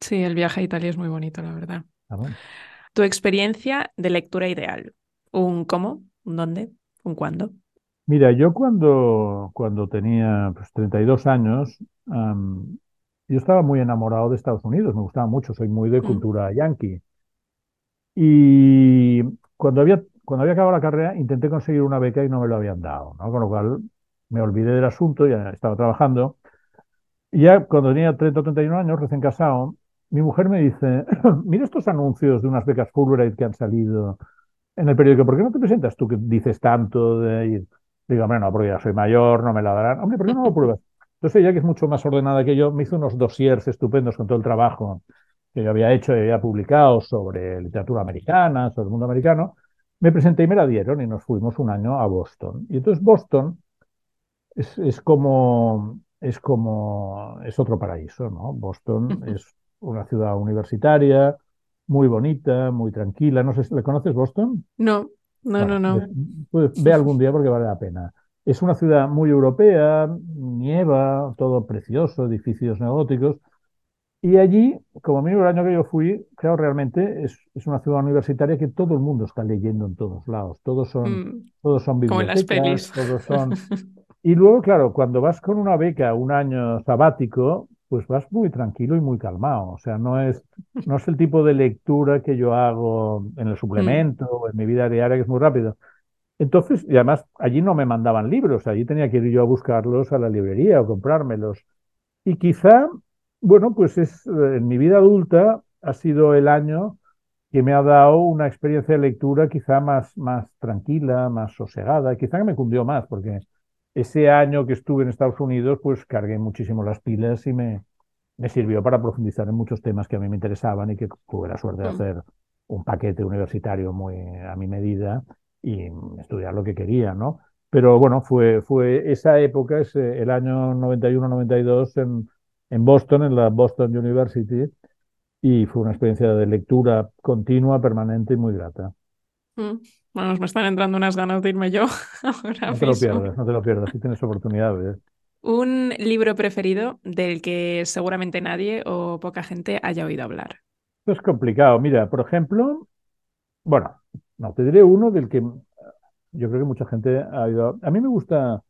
sí, el viaje a Italia es muy bonito, la verdad. Ah, bueno. Tu experiencia de lectura ideal. ¿Un cómo? ¿Un dónde? ¿Un cuándo? Mira, yo cuando, cuando tenía pues, treinta y dos años... Um, yo estaba muy enamorado de Estados Unidos, me gustaba mucho, soy muy de cultura yanqui. Y cuando había, cuando había acabado la carrera intenté conseguir una beca y no me lo habían dado, ¿no? Con lo cual me olvidé del asunto, ya estaba trabajando. Y ya cuando tenía treinta o treinta y un años, recién casado, mi mujer me dice, mira estos anuncios de unas becas Fulbright que han salido en el periódico, ¿por qué no te presentas tú que dices tanto de ir? Digo, hombre, no, porque ya soy mayor, no me la darán. Hombre, ¿por qué no lo pruebas? Entonces ella, que es mucho más ordenada que yo, me hizo unos dossiers estupendos con todo el trabajo que yo había hecho y había publicado sobre literatura americana, sobre el mundo americano. Me presenté y me la dieron y nos fuimos un año a Boston. Y entonces Boston es, es como... es como... es otro paraíso, ¿no? Boston es una ciudad universitaria, muy bonita, muy tranquila. No sé si... ¿le conoces Boston? No, no, bueno, no, no. Pues, ve algún día porque vale la pena. Es una ciudad muy europea, nieva, todo precioso, edificios neogóticos. Y allí, como mínimo el año que yo fui, claro, realmente es, es una ciudad universitaria que todo el mundo está leyendo en todos lados. Todos son, mm, todos son bibliotecas. Como las pelis. Todos son... Y luego, claro, cuando vas con una beca, un año sabático, pues vas muy tranquilo y muy calmado. O sea, no es, no es el tipo de lectura que yo hago en el suplemento mm. o en mi vida diaria, que es muy rápido. Entonces, y además, allí no me mandaban libros, allí tenía que ir yo a buscarlos a la librería o comprármelos. Y quizá, bueno, pues es en mi vida adulta ha sido el año que me ha dado una experiencia de lectura quizá más, más tranquila, más sosegada, quizá que me cundió más, porque ese año que estuve en Estados Unidos, pues cargué muchísimo las pilas y me, me sirvió para profundizar en muchos temas que a mí me interesaban y que tuve la suerte de hacer un paquete universitario muy a mi medida y estudiar lo que quería, ¿no? Pero bueno, fue, fue esa época, ese, el año noventa y uno noventa y dos en, en Boston, en la Boston University, y fue una experiencia de lectura continua, permanente y muy grata. Bueno, me están entrando unas ganas de irme yo ahora mismo. No te lo pierdas, no te lo pierdas, si tienes oportunidad. Un libro preferido del que seguramente nadie o poca gente haya oído hablar. Esto es complicado. Mira, por ejemplo, bueno, no, te diré uno del que yo creo que mucha gente ha oído. A mí me gusta,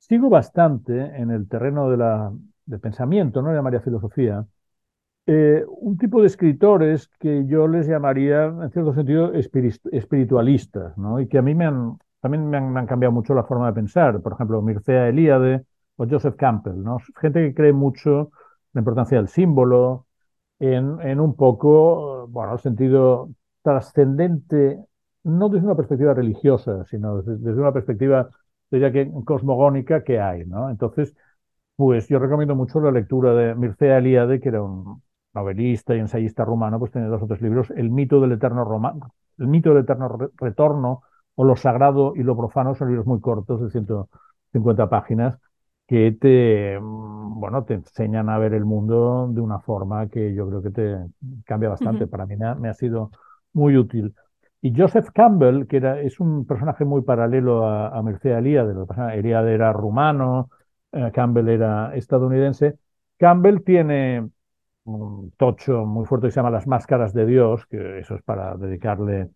sigo bastante en el terreno de la, del pensamiento, no llamaría filosofía. Eh, un tipo de escritores que yo les llamaría, en cierto sentido, espiritu- espiritualistas, ¿no? Y que a mí me han, también me han, me han cambiado mucho la forma de pensar. Por ejemplo, Mircea Eliade o Joseph Campbell, ¿no? Gente que cree mucho en la importancia del símbolo, en, en un poco, bueno, el sentido trascendente, no desde una perspectiva religiosa, sino desde, desde una perspectiva, diría que cosmogónica que hay, ¿no? Entonces, pues yo recomiendo mucho la lectura de Mircea Eliade, que era un novelista y ensayista rumano, pues tiene dos o tres libros, El mito del eterno romano, El mito del eterno re- retorno o Lo sagrado y lo profano, son libros muy cortos de ciento cincuenta páginas que te, bueno, te enseñan a ver el mundo de una forma que yo creo que te cambia bastante. Uh-huh. Para mí me ha sido muy útil. Y Joseph Campbell, que era, es un personaje muy paralelo a, a Mircea Eliade. Eliade era rumano, Campbell era estadounidense. Campbell tiene un tocho muy fuerte que se llama Las máscaras de Dios, que eso es para dedicarle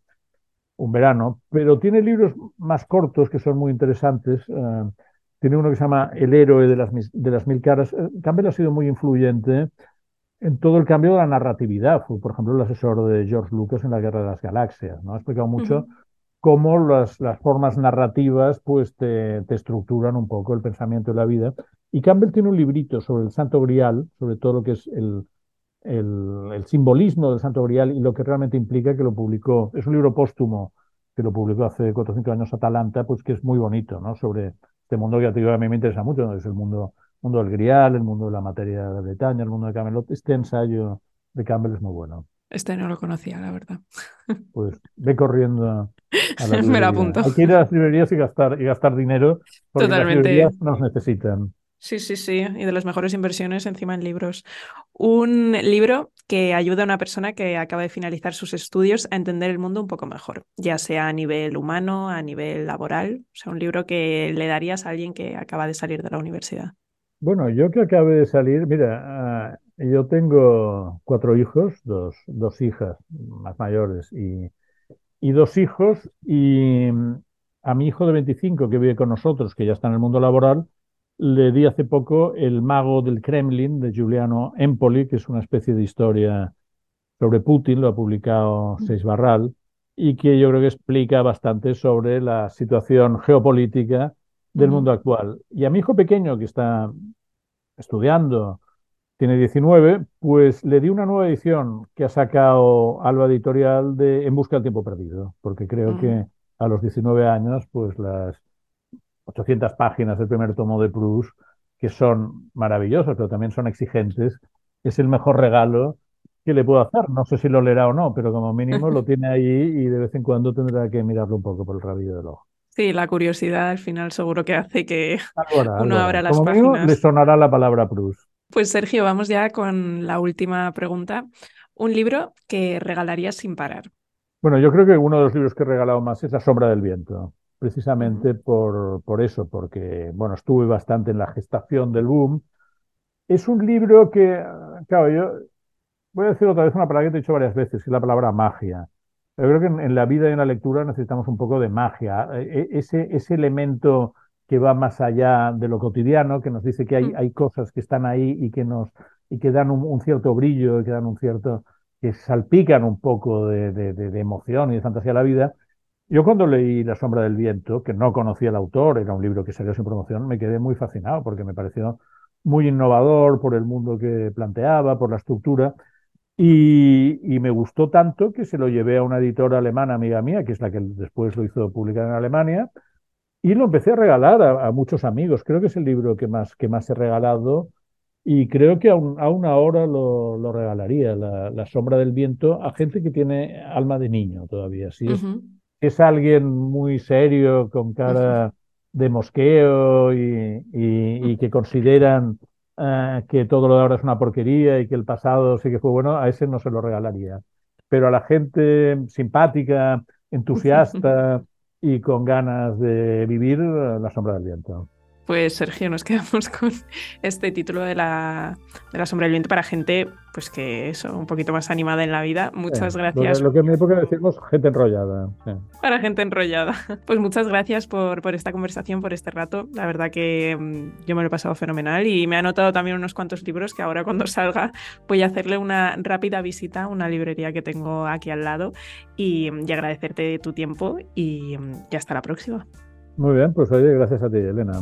un verano, pero tiene libros más cortos que son muy interesantes. Uh, tiene uno que se llama El héroe de las, de las mil caras. Campbell ha sido muy influyente en todo el cambio de la narratividad. Fue, por ejemplo, el asesor de George Lucas en La guerra de las galaxias, ¿no? Ha explicado mucho. Uh-huh. Cómo las, las formas narrativas pues te, te estructuran un poco el pensamiento y la vida. Y Campbell tiene un librito sobre el Santo Grial, sobre todo lo que es el, el, el simbolismo del Santo Grial y lo que realmente implica, que lo publicó, es un libro póstumo que lo publicó hace cuatrocientos años Atalanta, pues que es muy bonito, ¿no? Sobre este mundo que a mí me interesa mucho, ¿no? Es el mundo, mundo del Grial, el mundo de la materia de Bretaña, el mundo de Camelot. Este ensayo de Campbell es muy bueno. Este no lo conocía, la verdad. Pues ve corriendo a la Me lo apunto. Hay que ir a las librerías y gastar, y gastar dinero, porque totalmente. Las librerías nos necesitan. Sí, sí, sí. Y de las mejores inversiones encima en libros. Un libro que ayuda a una persona que acaba de finalizar sus estudios a entender el mundo un poco mejor, ya sea a nivel humano, a nivel laboral. O sea, un libro que le darías a alguien que acaba de salir de la universidad. Bueno, yo que acabe de salir, mira... Uh... Yo tengo cuatro hijos, dos, dos hijas más mayores y, y dos hijos, y a mi hijo de veinticinco que vive con nosotros, que ya está en el mundo laboral, le di hace poco El mago del Kremlin de Giuliano Empoli, que es una especie de historia sobre Putin, lo ha publicado Seix Barral, y que yo creo que explica bastante sobre la situación geopolítica del mundo actual. Y a mi hijo pequeño, que está estudiando, tiene diecinueve, pues le di una nueva edición que ha sacado Alba Editorial de En busca del tiempo perdido, porque creo uh-huh. que a los diecinueve años, pues las ochocientas páginas del primer tomo de Proust, que son maravillosas, pero también son exigentes, es el mejor regalo que le puedo hacer. No sé si lo leerá o no, pero como mínimo lo tiene ahí y de vez en cuando tendrá que mirarlo un poco por el rabillo del ojo. Sí, la curiosidad al final seguro que hace que ahora, uno ahora. abra las como páginas. Mío, le sonará la palabra Proust. Pues Sergio, vamos ya con la última pregunta. Un libro que regalarías sin parar. Bueno, yo creo que uno de los libros que he regalado más es La sombra del viento, precisamente por, por eso, porque bueno, estuve bastante en la gestación del boom. Es un libro que, claro, yo voy a decir otra vez una palabra que te he dicho varias veces, que es la palabra magia. Yo creo que en, en la vida y en la lectura necesitamos un poco de magia, e- ese, ese elemento que va más allá de lo cotidiano, que nos dice que hay, hay cosas que están ahí y que nos y que dan un, un cierto brillo, que dan un cierto que salpican un poco de, de, de emoción y de fantasía a la vida. Yo cuando leí La sombra del viento, que no conocía el autor, era un libro que salió sin promoción, me quedé muy fascinado porque me pareció muy innovador por el mundo que planteaba, por la estructura, Y, y me gustó tanto que se lo llevé a una editora alemana amiga mía, que es la que después lo hizo publicar en Alemania, y lo empecé a regalar a, a muchos amigos. Creo que es el libro que más, que más he regalado, y creo que aún, aún ahora lo, lo regalaría, la, la sombra del viento, a gente que tiene alma de niño todavía. Si es, uh-huh. es alguien muy serio, con cara de mosqueo y, y, y que consideran uh, que todo lo de ahora es una porquería y que el pasado sí que fue bueno, a ese no se lo regalaría. Pero a la gente simpática, entusiasta y con ganas de vivir, la sombra del viento. Pues Sergio, nos quedamos con este título de la, de la sombra del viento para gente, pues que eso, un poquito más animada en la vida. Muchas eh, gracias. Lo que, lo que en mi época decimos, gente enrollada. Eh. Para gente enrollada. Pues muchas gracias por, por esta conversación, por este rato. La verdad que mmm, yo me lo he pasado fenomenal y me he anotado también unos cuantos libros que ahora cuando salga voy a hacerle una rápida visita a una librería que tengo aquí al lado y, y agradecerte tu tiempo y, y hasta la próxima. Muy bien, pues oye, gracias a ti, Elena.